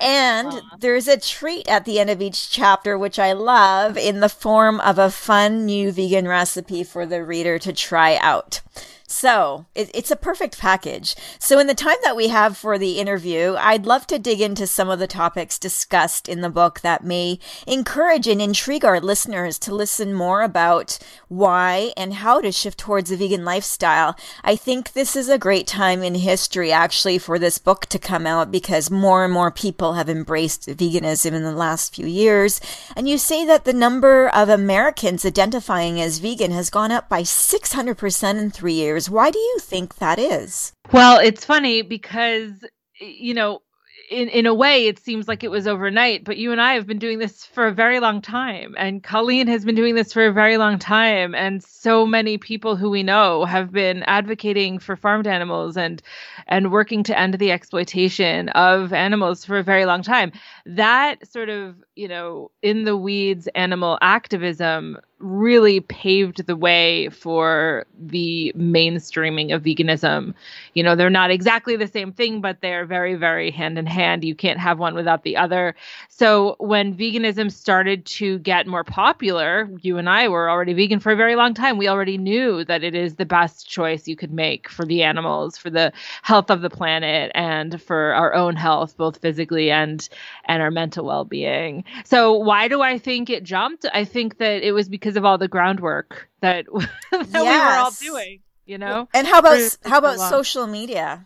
And there's a treat at the end of each chapter, which I love, in the form of a fun new vegan recipe for the reader to try out. So it, it's a perfect package. So in the time that we have for the interview, I'd love to dig into some of the topics discussed in the book that may encourage and intrigue our listeners to listen more about why and how to shift towards a vegan lifestyle. I think this is a great time in history, actually, for this book to come out, because more and more people people have embraced veganism in the last few years. And you say that the number of Americans identifying as vegan has gone up by six hundred percent in three years. Why do you think that is? Well, it's funny because, you know, In in a way, it seems like it was overnight, but you and I have been doing this for a very long time. And Colleen has been doing this for a very long time. And so many people who we know have been advocating for farmed animals and and working to end the exploitation of animals for a very long time. That sort of, you know, in the weeds animal activism really paved the way for the mainstreaming of veganism. You know, they're not exactly the same thing, but they're very, very hand in hand. You can't have one without the other. So when veganism started to get more popular, you and I were already vegan for a very long time. We already knew that it is the best choice you could make for the animals, for the health of the planet, and for our own health, both physically and, and our mental well-being. So why do I think it jumped? I think that it was because Because of all the groundwork that, that yes. we were all doing, you know? And how about for, how about social media?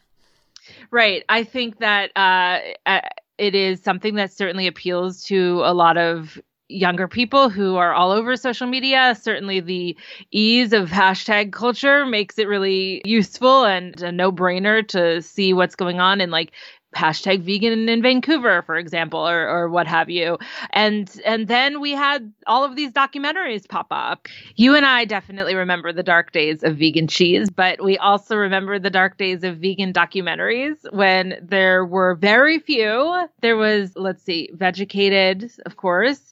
Right. I think that uh, it is something that certainly appeals to a lot of younger people who are all over social media. Certainly the ease of hashtag culture makes it really useful and a no-brainer to see what's going on in, like, hashtag vegan in Vancouver, for example, or or what have you. And and then we had all of these documentaries pop up. You and I definitely remember the dark days of vegan cheese, but we also remember the dark days of vegan documentaries when there were very few. There was, let's see, Veggicated, of course,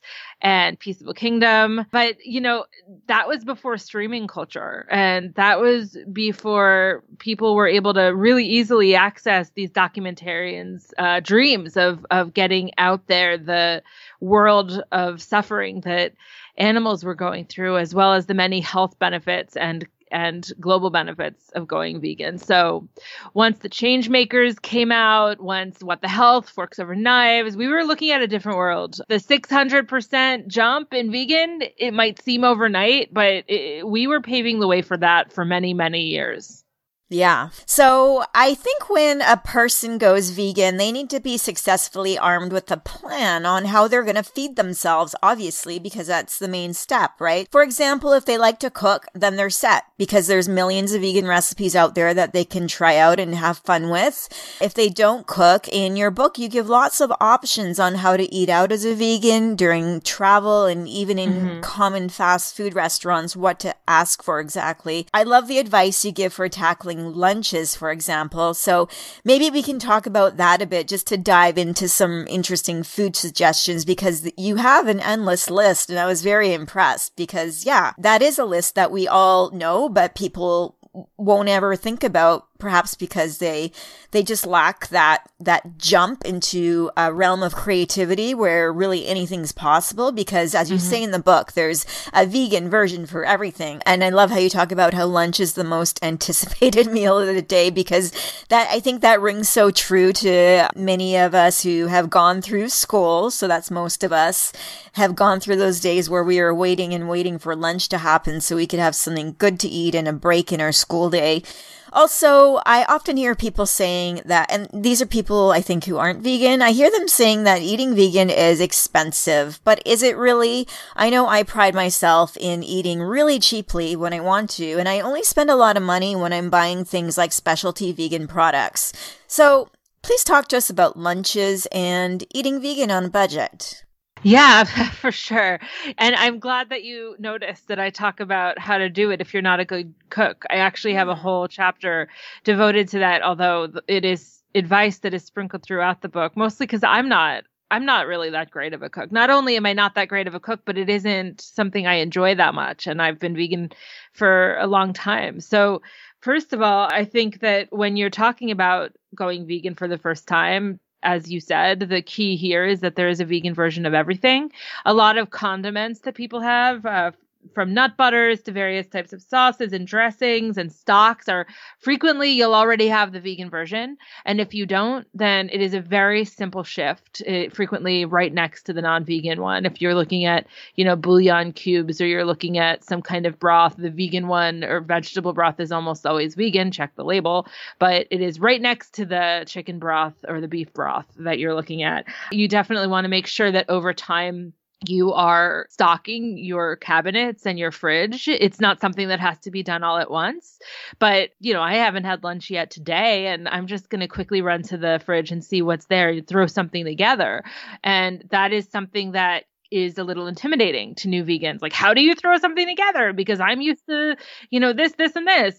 and Peaceable Kingdom. But, you know, that was before streaming culture. And that was before people were able to really easily access these documentarians' uh, dreams of, of getting out there the world of suffering that animals were going through, as well as the many health benefits and and global benefits of going vegan. So once the change makers came out, once What the Health, Forks Over Knives, we were looking at a different world. The six hundred percent jump in vegan, it might seem overnight, but it, we were paving the way for that for many, many years. Yeah. So I think when a person goes vegan, they need to be successfully armed with a plan on how they're going to feed themselves, obviously, because that's the main step, right? For example, if they like to cook, then they're set because there's millions of vegan recipes out there that they can try out and have fun with. If they don't cook, in your book, you give lots of options on how to eat out as a vegan during travel and even in mm-hmm. common fast food restaurants, what to ask for exactly. I love the advice you give for tackling lunches, for example. So maybe we can talk about that a bit just to dive into some interesting food suggestions, because you have an endless list. And I was very impressed because, yeah, that is a list that we all know, but people won't ever think about, perhaps because they they just lack that that jump into a realm of creativity where really anything's possible, because as you mm-hmm. say in the book, there's a vegan version for everything. And I love how you talk about how lunch is the most anticipated meal of the day, because that I think that rings so true to many of us who have gone through school. So that's most of us have gone through those days where we are waiting and waiting for lunch to happen so we could have something good to eat and a break in our school day. Also, I often hear people saying that, and these are people I think who aren't vegan, I hear them saying that eating vegan is expensive, but is it really? I know I pride myself in eating really cheaply when I want to, and I only spend a lot of money when I'm buying things like specialty vegan products. So please talk to us about lunches and eating vegan on a budget. Yeah, for sure. And I'm glad that you noticed that I talk about how to do it if you're not a good cook. I actually have a whole chapter devoted to that, although it is advice that is sprinkled throughout the book, mostly because I'm not I'm not really that great of a cook. Not only am I not that great of a cook, but it isn't something I enjoy that much. And I've been vegan for a long time. So first of all, I think that when you're talking about going vegan for the first time, as you said, the key here is that there is a vegan version of everything. A lot of condiments that people have, uh, from nut butters to various types of sauces and dressings and stocks are frequently you'll already have the vegan version. And if you don't, then it is a very simple shift, it, frequently right next to the non-vegan one. If you're looking at, you know, bouillon cubes, or you're looking at some kind of broth, the vegan one or vegetable broth is almost always vegan. Check the label, but it is right next to the chicken broth or the beef broth that you're looking at. You definitely want to make sure that over time you are stocking your cabinets and your fridge. It's not something that has to be done all at once. But, you know, I haven't had lunch yet today, and I'm just going to quickly run to the fridge and see what's there and throw something together. And that is something that is a little intimidating to new vegans. Like, how do you throw something together? Because I'm used to, you know, this, this, and this.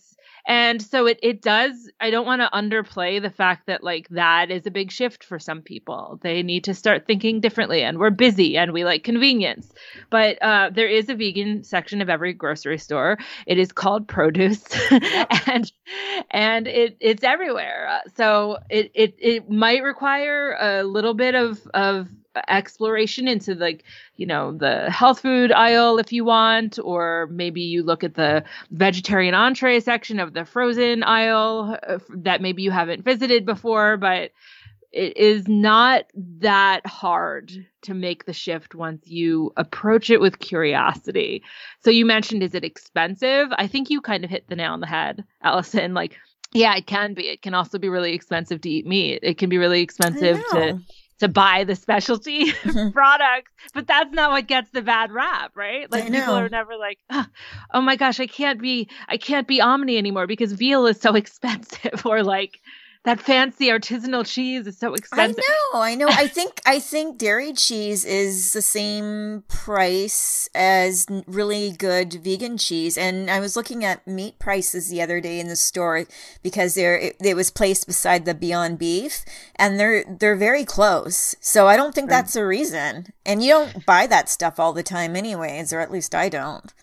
And so it it does, I don't want to underplay the fact that like that is a big shift for some people. They need to start thinking differently, and we're busy and we like convenience. But uh, there is a vegan section of every grocery store. It is called produce. Yep. and and it it's everywhere. So it, it, it might require a little bit of, of exploration into like, you know, the health food aisle if you want, or maybe you look at the vegetarian entree section of the frozen aisle that maybe you haven't visited before, but it is not that hard to make the shift once you approach it with curiosity. So you mentioned, is it expensive? I think you kind of hit the nail on the head, Allison. Like, yeah, it can be. It can also be really expensive to eat meat. It can be really expensive to to buy the specialty products, but that's not what gets the bad rap, right? Like, people are never like, oh, oh my gosh, I can't be, I can't be omni anymore because veal is so expensive, or like that fancy artisanal cheese is so expensive. I know, I know. I think, I think dairy cheese is the same price as really good vegan cheese. And I was looking at meat prices the other day in the store because they're, it, it was placed beside the Beyond Beef, and they're, they're very close. So I don't think that's a reason. And you don't buy that stuff all the time anyways, or at least I don't.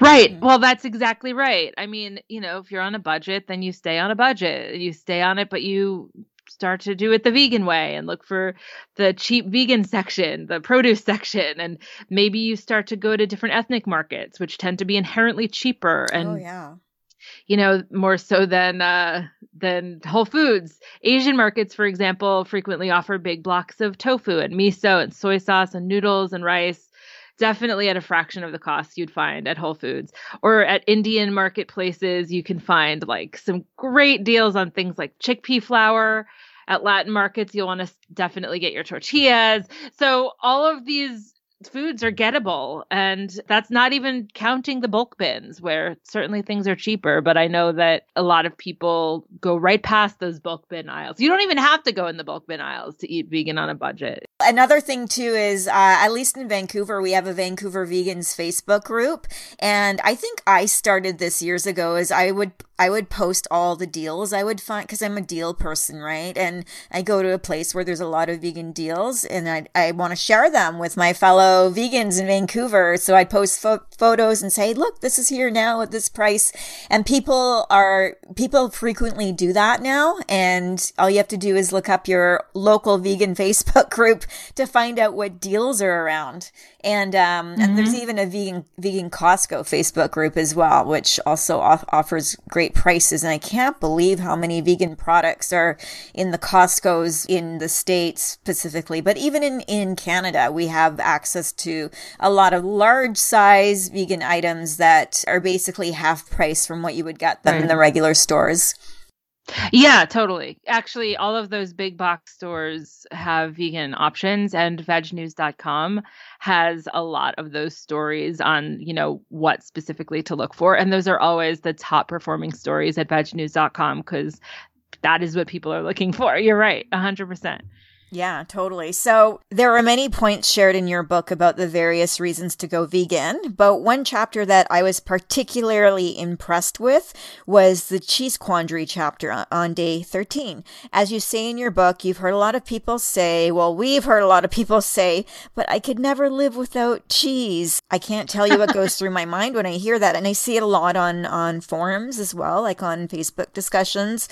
Right. Well, that's exactly right. I mean, you know, if you're on a budget, then you stay on a budget. You stay on it, but you start to do it the vegan way and look for the cheap vegan section, the produce section. And maybe you start to go to different ethnic markets, which tend to be inherently cheaper and, oh, yeah, you know, more so than uh, than Whole Foods. Asian markets, for example, frequently offer big blocks of tofu and miso and soy sauce and noodles and rice, definitely at a fraction of the cost you'd find at Whole Foods. Or at Indian marketplaces, you can find like some great deals on things like chickpea flour. At Latin markets, you'll want to definitely get your tortillas. So all of these foods are gettable, and that's not even counting the bulk bins where certainly things are cheaper. But I know that a lot of people go right past those bulk bin aisles. You don't even have to go in the bulk bin aisles to eat vegan on a budget. Another thing too is, uh, at least in Vancouver, we have a Vancouver Vegans Facebook group, and I think I started this years ago. Is I would I would post all the deals I would find, because I'm a deal person, right? And I go to a place where there's a lot of vegan deals, and I I want to share them with my fellow vegans in Vancouver. So I post fo- photos and say, look, this is here now at this price. And people are, people frequently do that now. And all you have to do is look up your local vegan Facebook group to find out what deals are around. And um, mm-hmm. and there's even a vegan vegan Costco Facebook group as well, which also off- offers great prices. And I can't believe how many vegan products are in the Costco's in the States specifically. But even in, in Canada, we have access to a lot of large size vegan items that are basically half price from what you would get them right in the regular stores. Yeah, totally. Actually, all of those big box stores have vegan options, and veg news dot com has a lot of those stories on, you know, what specifically to look for. And those are always the top performing stories at veg news dot com, because that is what people are looking for. You're right, one hundred percent. Yeah, totally. So there are many points shared in your book about the various reasons to go vegan, but one chapter that I was particularly impressed with was the cheese quandary chapter on day thirteen. As you say in your book, you've heard a lot of people say, well, we've heard a lot of people say, but I could never live without cheese. I can't tell you what goes through my mind when I hear that. And I see it a lot on, on forums as well, like on Facebook discussions,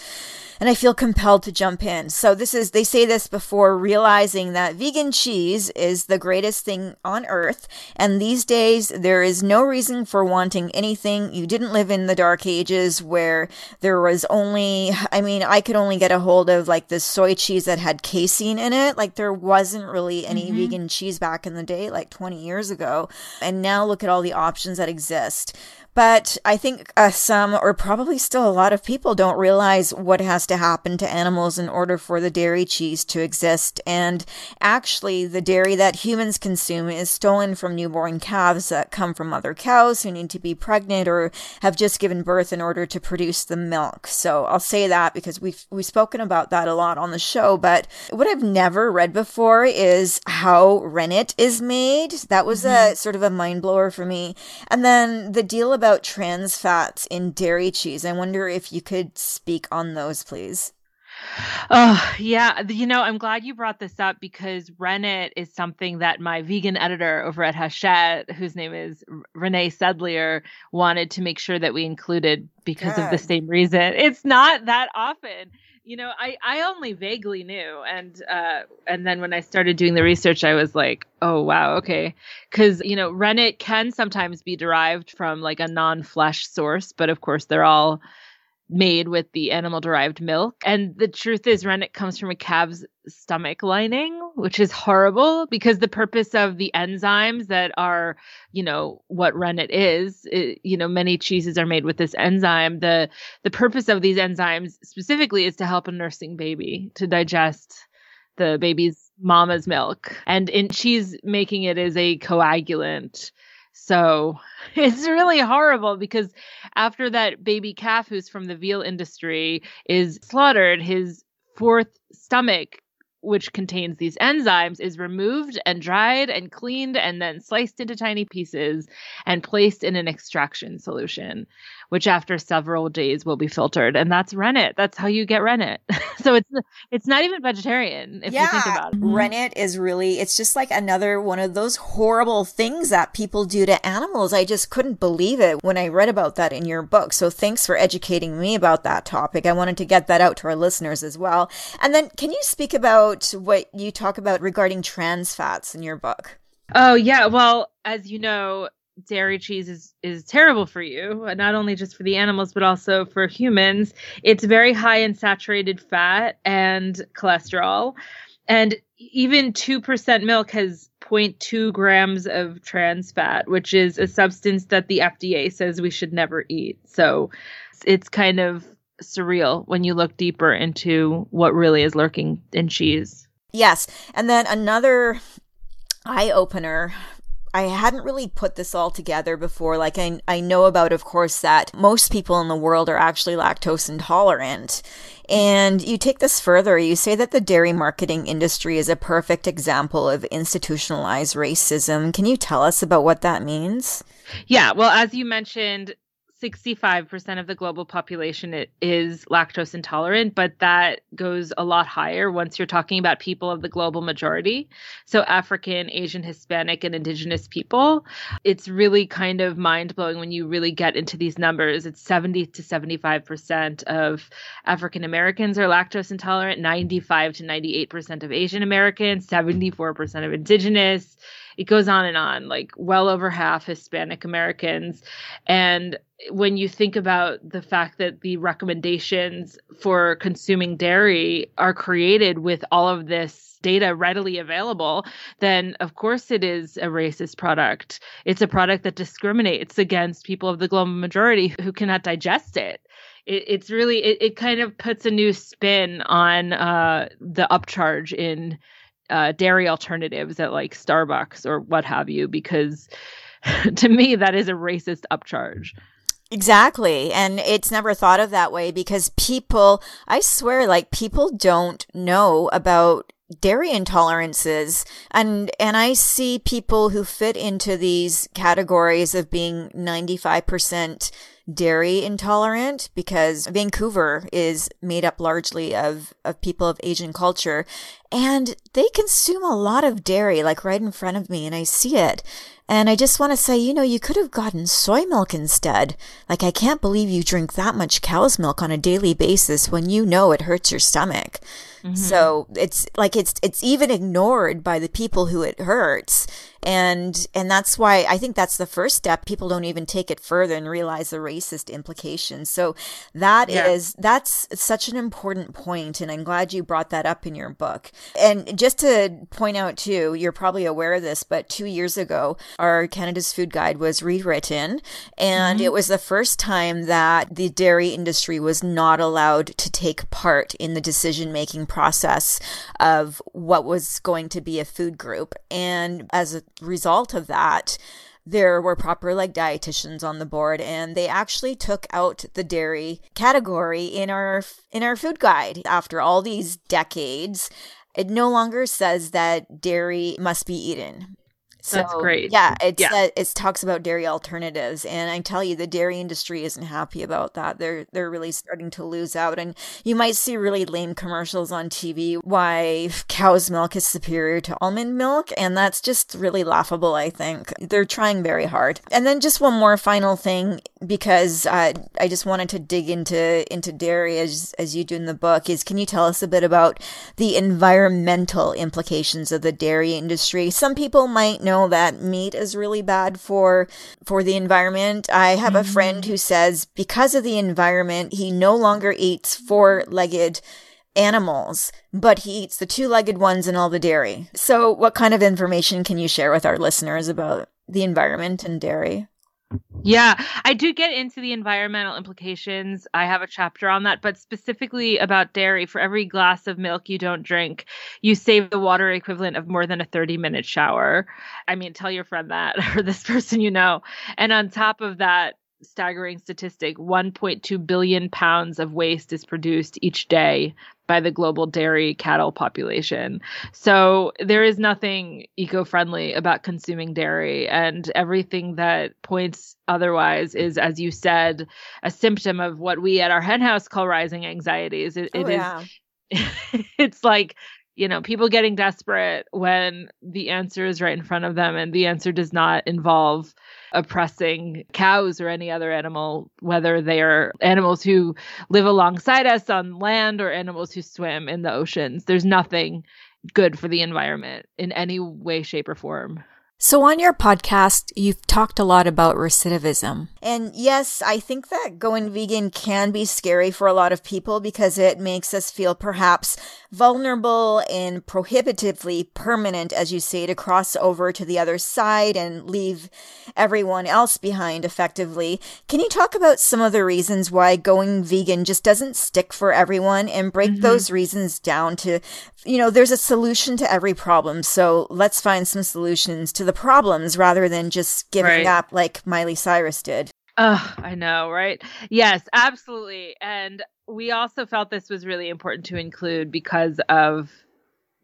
and I feel compelled to jump in. So this is, they say this before for realizing that vegan cheese is the greatest thing on earth, and these days there is no reason for wanting anything. You didn't live in the dark ages where there was only, I mean, I could only get a hold of like this soy cheese that had casein in it. Like there wasn't really any mm-hmm. vegan cheese back in the day, like twenty years ago. And now look at all the options that exist. But I think uh, some, or probably still a lot of people, don't realize what has to happen to animals in order for the dairy cheese to exist. And actually, the dairy that humans consume is stolen from newborn calves that come from other cows who need to be pregnant or have just given birth in order to produce the milk. So I'll say that because we've, we've spoken about that a lot on the show. But what I've never read before is how rennet is made. That was mm-hmm. a sort of a mind blower for me. And then the deal about about trans fats in dairy cheese. I wonder if you could speak on those, please. Oh, yeah. You know, I'm glad you brought this up because rennet is something that my vegan editor over at Hachette, whose name is Renee Sedlier, wanted to make sure that we included because Good. Of the same reason. It's not that often. You know, I, I only vaguely knew. And uh, and then when I started doing the research, I was like, oh, wow, okay. Because, you know, rennet can sometimes be derived from like a non-flesh source. But of course, they're all made with the animal-derived milk. And the truth is rennet comes from a calf's stomach lining, which is horrible because the purpose of the enzymes that are, you know, what rennet is, it, you know, many cheeses are made with this enzyme. The the purpose of these enzymes specifically is to help a nursing baby to digest the baby's mama's milk. And in cheese making, it is a coagulant. So it's really horrible because after that baby calf who's from the veal industry is slaughtered, his fourth stomach, which contains these enzymes, is removed and dried and cleaned and then sliced into tiny pieces and placed in an extraction solution, which after several days will be filtered. And that's rennet. That's how you get rennet. So it's it's not even vegetarian if yeah. you think about it. Rennet is really, it's just like another one of those horrible things that people do to animals. I just couldn't believe it when I read about that in your book. So thanks for educating me about that topic. I wanted to get that out to our listeners as well. And then can you speak about what you talk about regarding trans fats in your book? Oh, yeah. Well, as you know, dairy cheese is, is terrible for you, not only just for the animals, but also for humans. It's very high in saturated fat and cholesterol. And even two percent milk has zero point two grams of trans fat, which is a substance that the F D A says we should never eat. So it's kind of surreal when you look deeper into what really is lurking in cheese. Yes. And then another eye-opener, I hadn't really put this all together before. Like I, I know about, of course, that most people in the world are actually lactose intolerant. And you take this further. You say that the dairy marketing industry is a perfect example of institutionalized racism. Can you tell us about what that means? Yeah. Well, as you mentioned, sixty-five percent of the global population is lactose intolerant, but that goes a lot higher once you're talking about people of the global majority. So African, Asian, Hispanic, and Indigenous people. It's really kind of mind-blowing when you really get into these numbers. It's seventy to seventy-five percent of African Americans are lactose intolerant, ninety-five to ninety-eight percent of Asian Americans, seventy-four percent of Indigenous. It goes on and on, like well over half Hispanic Americans. And when you think about the fact that the recommendations for consuming dairy are created with all of this data readily available, then of course it is a racist product. It's a product that discriminates against people of the global majority who cannot digest it. It, it's really, it, it kind of puts a new spin on uh, the upcharge in Uh, dairy alternatives at like Starbucks or what have you, because to me, that is a racist upcharge. Exactly. And it's never thought of that way because people, I swear, like people don't know about dairy intolerances. And, and I see people who fit into these categories of being ninety-five percent dairy intolerant because Vancouver is made up largely of, of people of Asian culture, and they consume a lot of dairy, like right in front of me, and I see it. And I just want to say, you know, you could have gotten soy milk instead. Like, I can't believe you drink that much cow's milk on a daily basis when you know it hurts your stomach. Mm-hmm. So it's like it's it's even ignored by the people who it hurts. And and that's why I think that's the first step. People don't even take it further and realize the racist implications. So that yeah. is that's such an important point. And I'm glad you brought that up in your book. And just to point out, too, you're probably aware of this, but two years ago, our Canada's Food Guide was rewritten. And mm-hmm. it was the first time that the dairy industry was not allowed to take part in the decision-making process of what was going to be a food group. And as a result of that, there were proper like dietitians on the board, and they actually took out the dairy category in our in our food guide. After all these decades, it no longer says that dairy must be eaten. So, that's great. Yeah, it's yeah. Uh, it talks about dairy alternatives, and I tell you, the dairy industry isn't happy about that. They're they're really starting to lose out, and you might see really lame commercials on T V why cow's milk is superior to almond milk, and that's just really laughable. I think they're trying very hard. And then just one more final thing, because uh, I just wanted to dig into into dairy as as you do in the book. Is can you tell us a bit about the environmental implications of the dairy industry? Some people might know that meat is really bad for for the environment. I have a friend who says because of the environment, he no longer eats four-legged animals, but he eats the two-legged ones in all the dairy. So what kind of information can you share with our listeners about the environment and dairy? Yeah, I do get into the environmental implications. I have a chapter on that, but specifically about dairy. For every glass of milk you don't drink, you save the water equivalent of more than a thirty minute shower. I mean, tell your friend that, or this person you know. And on top of that staggering statistic, one point two billion pounds of waste is produced each day by the global dairy cattle population. So there is nothing eco-friendly about consuming dairy, and everything that points otherwise is, as you said, a symptom of what we at Our Hen House call rising anxieties. It, oh, it yeah. is, it's like, you know, people getting desperate when the answer is right in front of them, and the answer does not involve oppressing cows or any other animal, whether they are animals who live alongside us on land or animals who swim in the oceans. There's nothing good for the environment in any way, shape, or form. So on your podcast, you've talked a lot about recidivism. And yes, I think that going vegan can be scary for a lot of people because it makes us feel perhaps vulnerable and prohibitively permanent, as you say, to cross over to the other side and leave everyone else behind effectively. Can you talk about some of the reasons why going vegan just doesn't stick for everyone, and break mm-hmm. those reasons down to, you know, there's a solution to every problem. So let's find some solutions to the problems rather than just giving right. up like Miley Cyrus did. Oh, I know, right? Yes, absolutely. And we also felt this was really important to include because of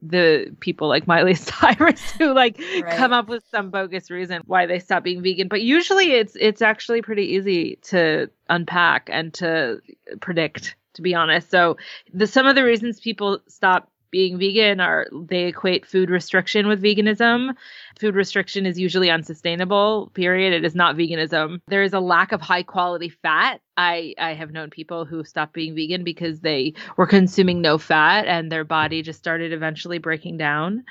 the people like Miley Cyrus who like right. come up with some bogus reason why they stop being vegan. But usually it's it's actually pretty easy to unpack and to predict, to be honest. So the some of the reasons people stop being vegan are they equate food restriction with veganism. Food restriction is usually unsustainable, period. It is not veganism. There is a lack of high quality fat. I, I have known people who stopped being vegan because they were consuming no fat and their body just started eventually breaking down.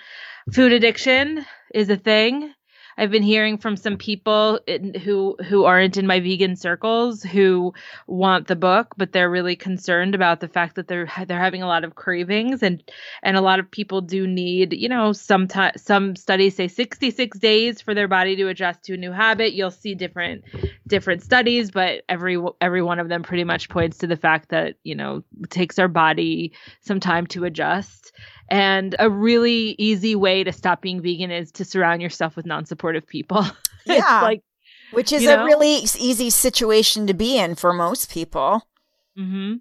Food addiction is a thing. I've been hearing from some people in, who who aren't in my vegan circles who want the book, but they're really concerned about the fact that they're they're having a lot of cravings, and and a lot of people do need, you know, some t- some studies say sixty-six days for their body to adjust to a new habit. You'll see different different studies, but every every one of them pretty much points to the fact that, you know, it takes our body some time to adjust. And a really easy way to stop being vegan is to surround yourself with non-supportive people. Yeah, it's like, which is you know? a really easy situation to be in for most people. Mm-hmm.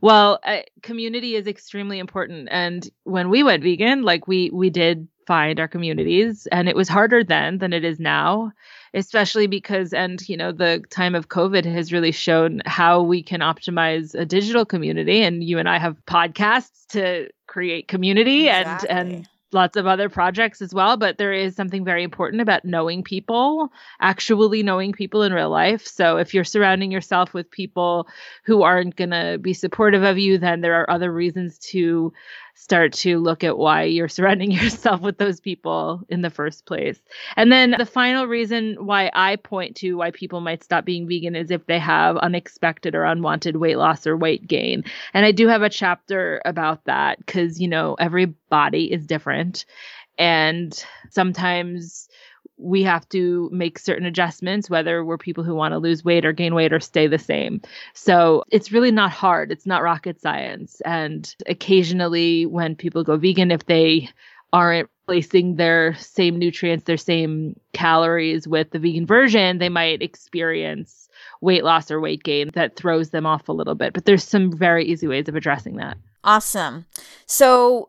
Well, uh, community is extremely important. And when we went vegan, like we we did find our communities, and it was harder then than it is now. Especially because, and you know, the time of COVID has really shown how we can optimize a digital community. And you and I have podcasts to create community. Exactly. and and lots of other projects as well, but there is something very important about knowing people, actually knowing people in real life. So if you're surrounding yourself with people who aren't going to be supportive of you, then there are other reasons to start to look at why you're surrounding yourself with those people in the first place. And then the final reason why I point to why people might stop being vegan is if they have unexpected or unwanted weight loss or weight gain. And I do have a chapter about that because, you know, every body is different. And sometimes we have to make certain adjustments, whether we're people who want to lose weight or gain weight or stay the same. So it's really not hard. It's not rocket science. And occasionally when people go vegan, if they aren't replacing their same nutrients, their same calories with the vegan version, they might experience weight loss or weight gain that throws them off a little bit. But there's some very easy ways of addressing that. Awesome. So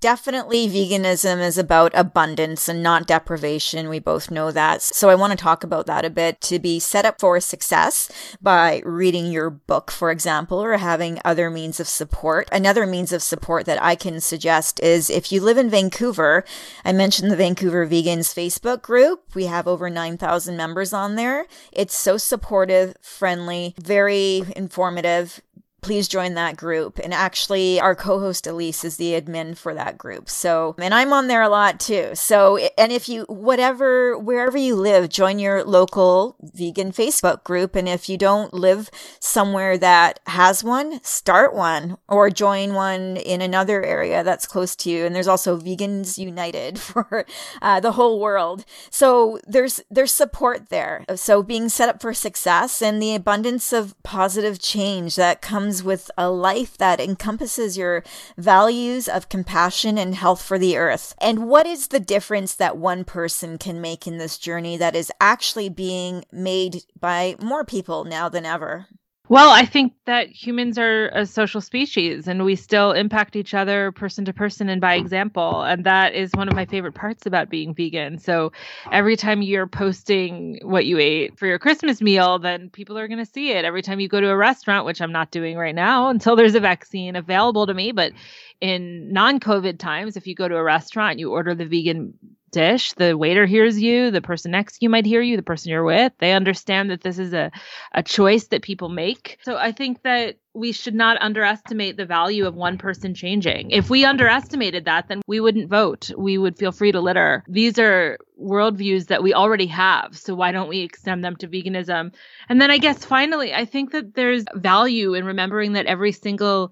definitely veganism is about abundance and not deprivation. We both know that. So I want to talk about that a bit. To be set up for success by reading your book, for example, or having other means of support. Another means of support that I can suggest is if you live in Vancouver, I mentioned the Vancouver Vegans Facebook group. We have over nine thousand members on there. It's so supportive, friendly, very informative. Please join that group. And actually, our co-host Elise is the admin for that group. So, and I'm on there a lot too. So, and if you, whatever, wherever you live, join your local vegan Facebook group. And if you don't live somewhere that has one, start one or join one in another area that's close to you. And there's also Vegans United for uh, the whole world. So there's, there's support there. So being set up for success and the abundance of positive change that comes with a life that encompasses your values of compassion and health for the earth. And what is the difference that one person can make in this journey that is actually being made by more people now than ever? Well, I think that humans are a social species and we still impact each other person to person and by example. And that is one of my favorite parts about being vegan. So every time you're posting what you ate for your Christmas meal, then people are going to see it. Every time you go to a restaurant, which I'm not doing right now until there's a vaccine available to me. But in non-COVID times, if you go to a restaurant, you order the vegan dish, the waiter hears you, the person next to you might hear you, the person you're with, they understand that this is a, a choice that people make. So I think that we should not underestimate the value of one person changing. If we underestimated that, then we wouldn't vote. We would feel free to litter. These are worldviews that we already have. So why don't we extend them to veganism? And then I guess finally, I think that there's value in remembering that every single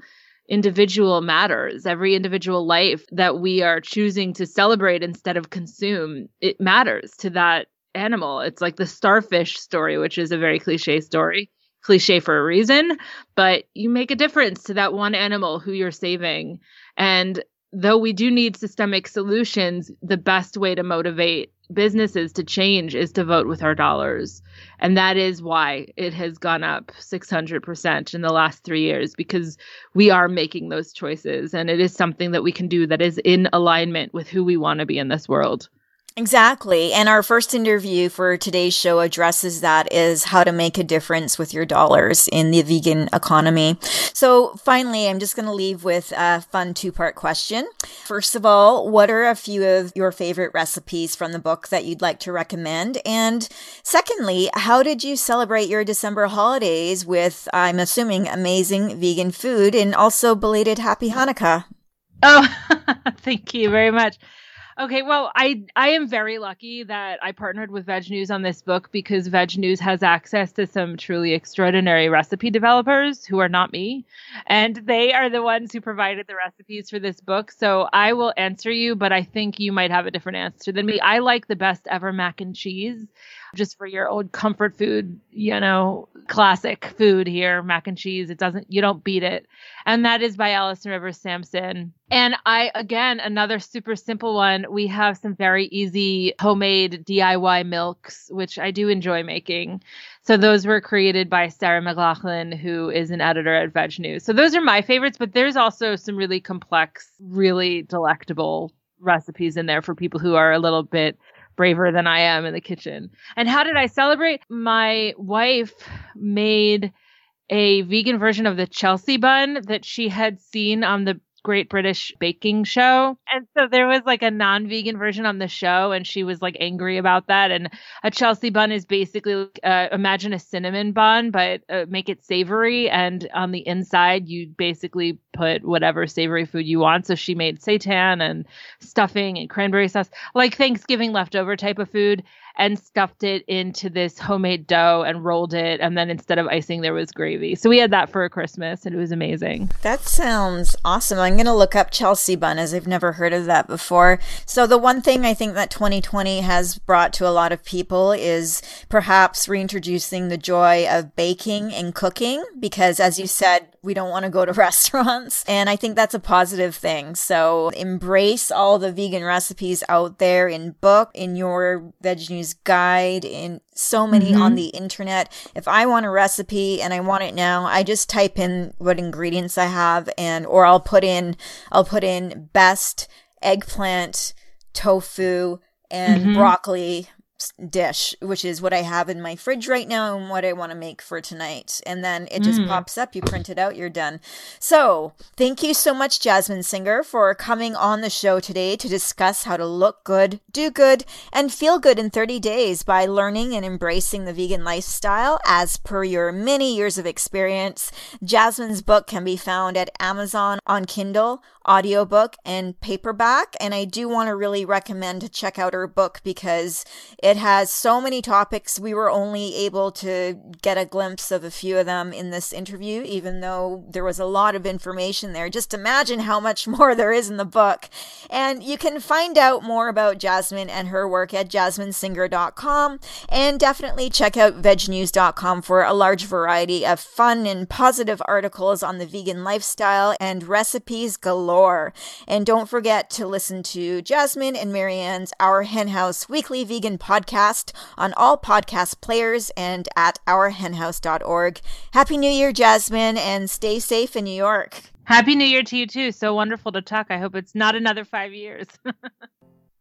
individual matters. Every individual life that we are choosing to celebrate instead of consume, it matters to that animal. It's like the starfish story, which is a very cliche story, cliche for a reason, but you make a difference to that one animal who you're saving. And though we do need systemic solutions, the best way to motivate businesses to change is to vote with our dollars. And that is why it has gone up six hundred percent in the last three years, because we are making those choices. And it is something that we can do that is in alignment with who we want to be in this world. Exactly. And our first interview for today's show addresses that, is how to make a difference with your dollars in the vegan economy. So finally, I'm just going to leave with a fun two-part question. First of all, what are a few of your favorite recipes from the book that you'd like to recommend? And secondly, how did you celebrate your December holidays with, I'm assuming, amazing vegan food, and also belated Happy Hanukkah? Oh, thank you very much. Okay, well, I, I am very lucky that I partnered with Veg News on this book, because Veg News has access to some truly extraordinary recipe developers who are not me, and they are the ones who provided the recipes for this book. So I will answer you, but I think you might have a different answer than me. I like the best ever mac and cheese, just for your old comfort food, you know, classic food here, mac and cheese. It doesn't, you don't beat it. And that is by Allison Rivers Sampson. And I, again, another super simple one. We have some very easy homemade D I Y milks, which I do enjoy making. So those were created by Sarah McLaughlin, who is an editor at Veg News. So those are my favorites, but there's also some really complex, really delectable recipes in there for people who are a little bit braver than I am in the kitchen. And how did I celebrate? My wife made a vegan version of the Chelsea bun that she had seen on the Great British Baking Show. And so there was like a non-vegan version on the show, and she was like angry about that. And a Chelsea bun is basically, uh, imagine a cinnamon bun, but uh, make it savory. And on the inside, you basically put whatever savory food you want. So she made seitan and stuffing and cranberry sauce, like Thanksgiving leftover type of food, and stuffed it into this homemade dough and rolled it. And then instead of icing, there was gravy. So we had that for Christmas, and it was amazing. That sounds awesome. I'm going to look up Chelsea bun, as I've never heard of that before. So the one thing I think that twenty twenty has brought to a lot of people is perhaps reintroducing the joy of baking and cooking, because as you said, we don't want to go to restaurants. And I think that's a positive thing. So embrace all the vegan recipes out there in book, in your Veg News guide, in so many mm-hmm. on the internet. If I want a recipe and I want it now, I just type in what ingredients I have, and or I'll put in I'll put in best eggplant, tofu, and mm-hmm. broccoli dish, which is what I have in my fridge right now and what I want to make for tonight. And then it just mm. pops up. You print it out, you're done. So thank you so much, Jasmine Singer, for coming on the show today to discuss how to look good, do good, and feel good in thirty days by learning and embracing the vegan lifestyle as per your many years of experience. Jasmine's book can be found at Amazon on Kindle, audiobook, and paperback. And I do want to really recommend to check out her book, because it has so many topics. We were only able to get a glimpse of a few of them in this interview, even though there was a lot of information there. Just imagine how much more there is in the book. And you can find out more about Jasmine and her work at jasmine singer dot com, and definitely check out veg news dot com for a large variety of fun and positive articles on the vegan lifestyle and recipes galore. And don't forget to listen to Jasmine and Marianne's Our Hen House weekly vegan podcast on all podcast players and at our hen house dot org. Happy New Year, Jasmine, and stay safe in New York. Happy New Year to you too. So wonderful to talk. I hope it's not another five years.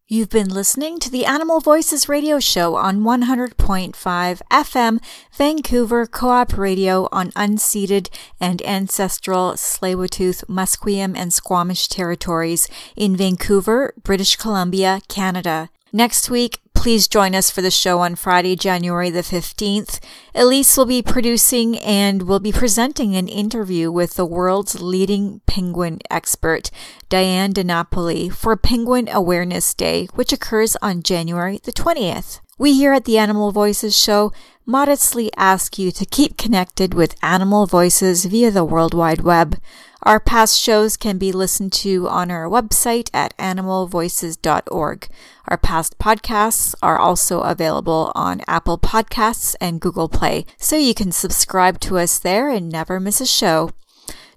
You've been listening to the Animal Voices Radio Show on one hundred point five F M, Vancouver Co-op Radio on unceded and ancestral Tsleil-Waututh, Musqueam, and Squamish territories in Vancouver, British Columbia, Canada. Next week, please join us for the show on Friday, January the fifteenth. Elise will be producing and will be presenting an interview with the world's leading penguin expert, Diane DiNapoli, for Penguin Awareness Day, which occurs on January the twentieth. We here at the Animal Voices Show modestly ask you to keep connected with Animal Voices via the World Wide Web. Our past shows can be listened to on our website at animal voices dot org. Our past podcasts are also available on Apple Podcasts and Google Play, so you can subscribe to us there and never miss a show.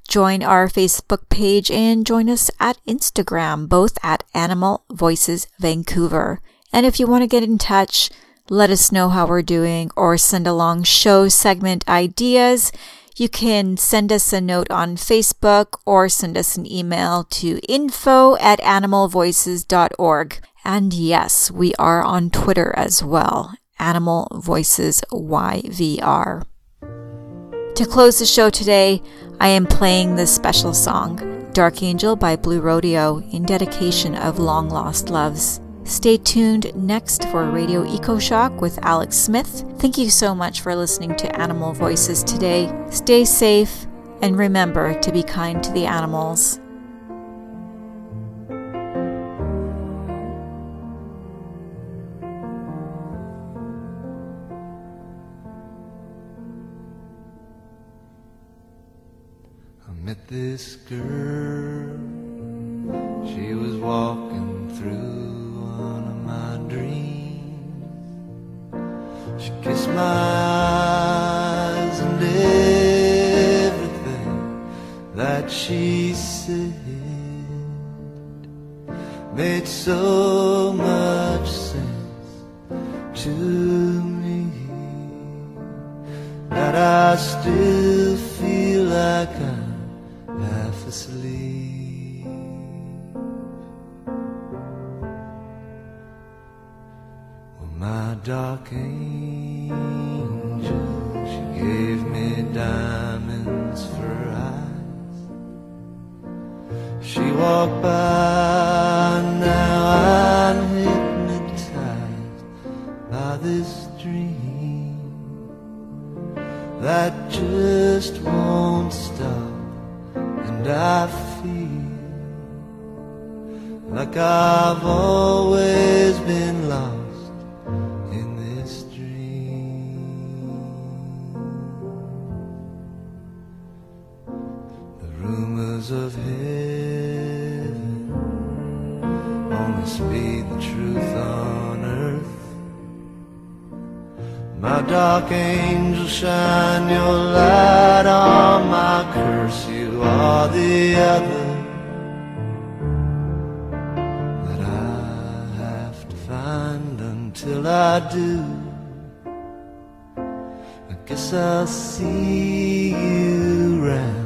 Join our Facebook page and join us at Instagram, both at Animal Voices Vancouver. And if you want to get in touch, let us know how we're doing or send along show segment ideas. You can send us a note on Facebook or send us an email to info at animal voices dot org. And yes, we are on Twitter as well, Animal Voices Y V R. To close the show today, I am playing this special song, Dark Angel by Blue Rodeo, in dedication of long lost loves. Stay tuned next for Radio Eco Shock with Alex Smith. Thank you so much for listening to Animal Voices today. Stay safe and remember to be kind to the animals. I met this girl. She was walking through my dreams. She kissed my eyes and everything that she said made so much sense to me that I still feel like I'm half asleep. My dark angel, she gave me diamonds for eyes. She walk by now, I'm hypnotized by this dream that just won't stop, and I feel like I've always been lost. Of heaven only speed the truth on earth. My dark angel, shine your light on my curse. You are the other that I have to find. Until I do, I guess I'll see you round.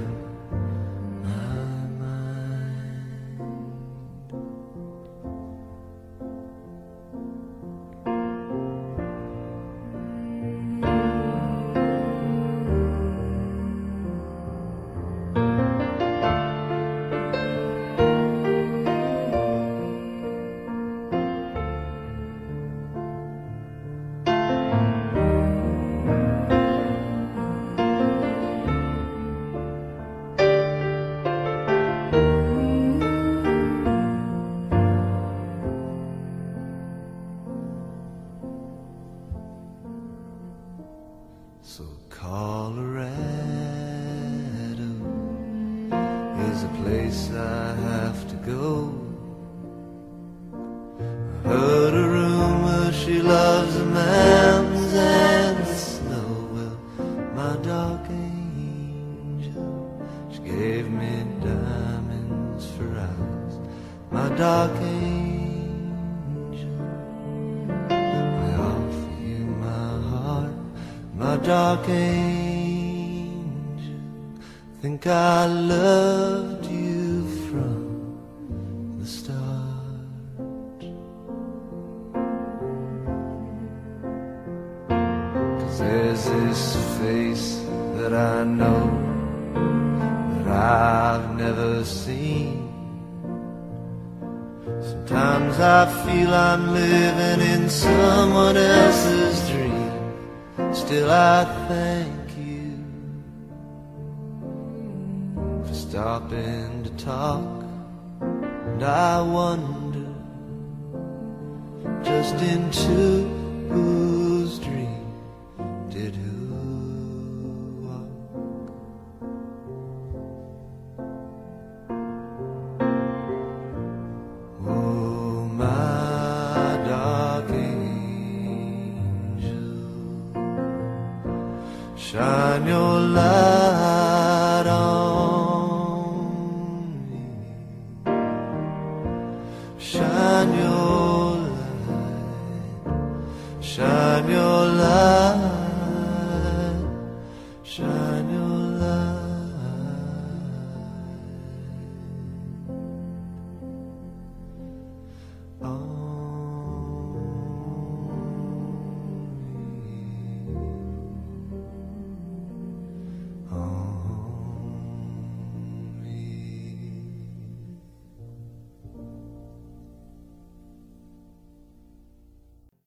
Shine your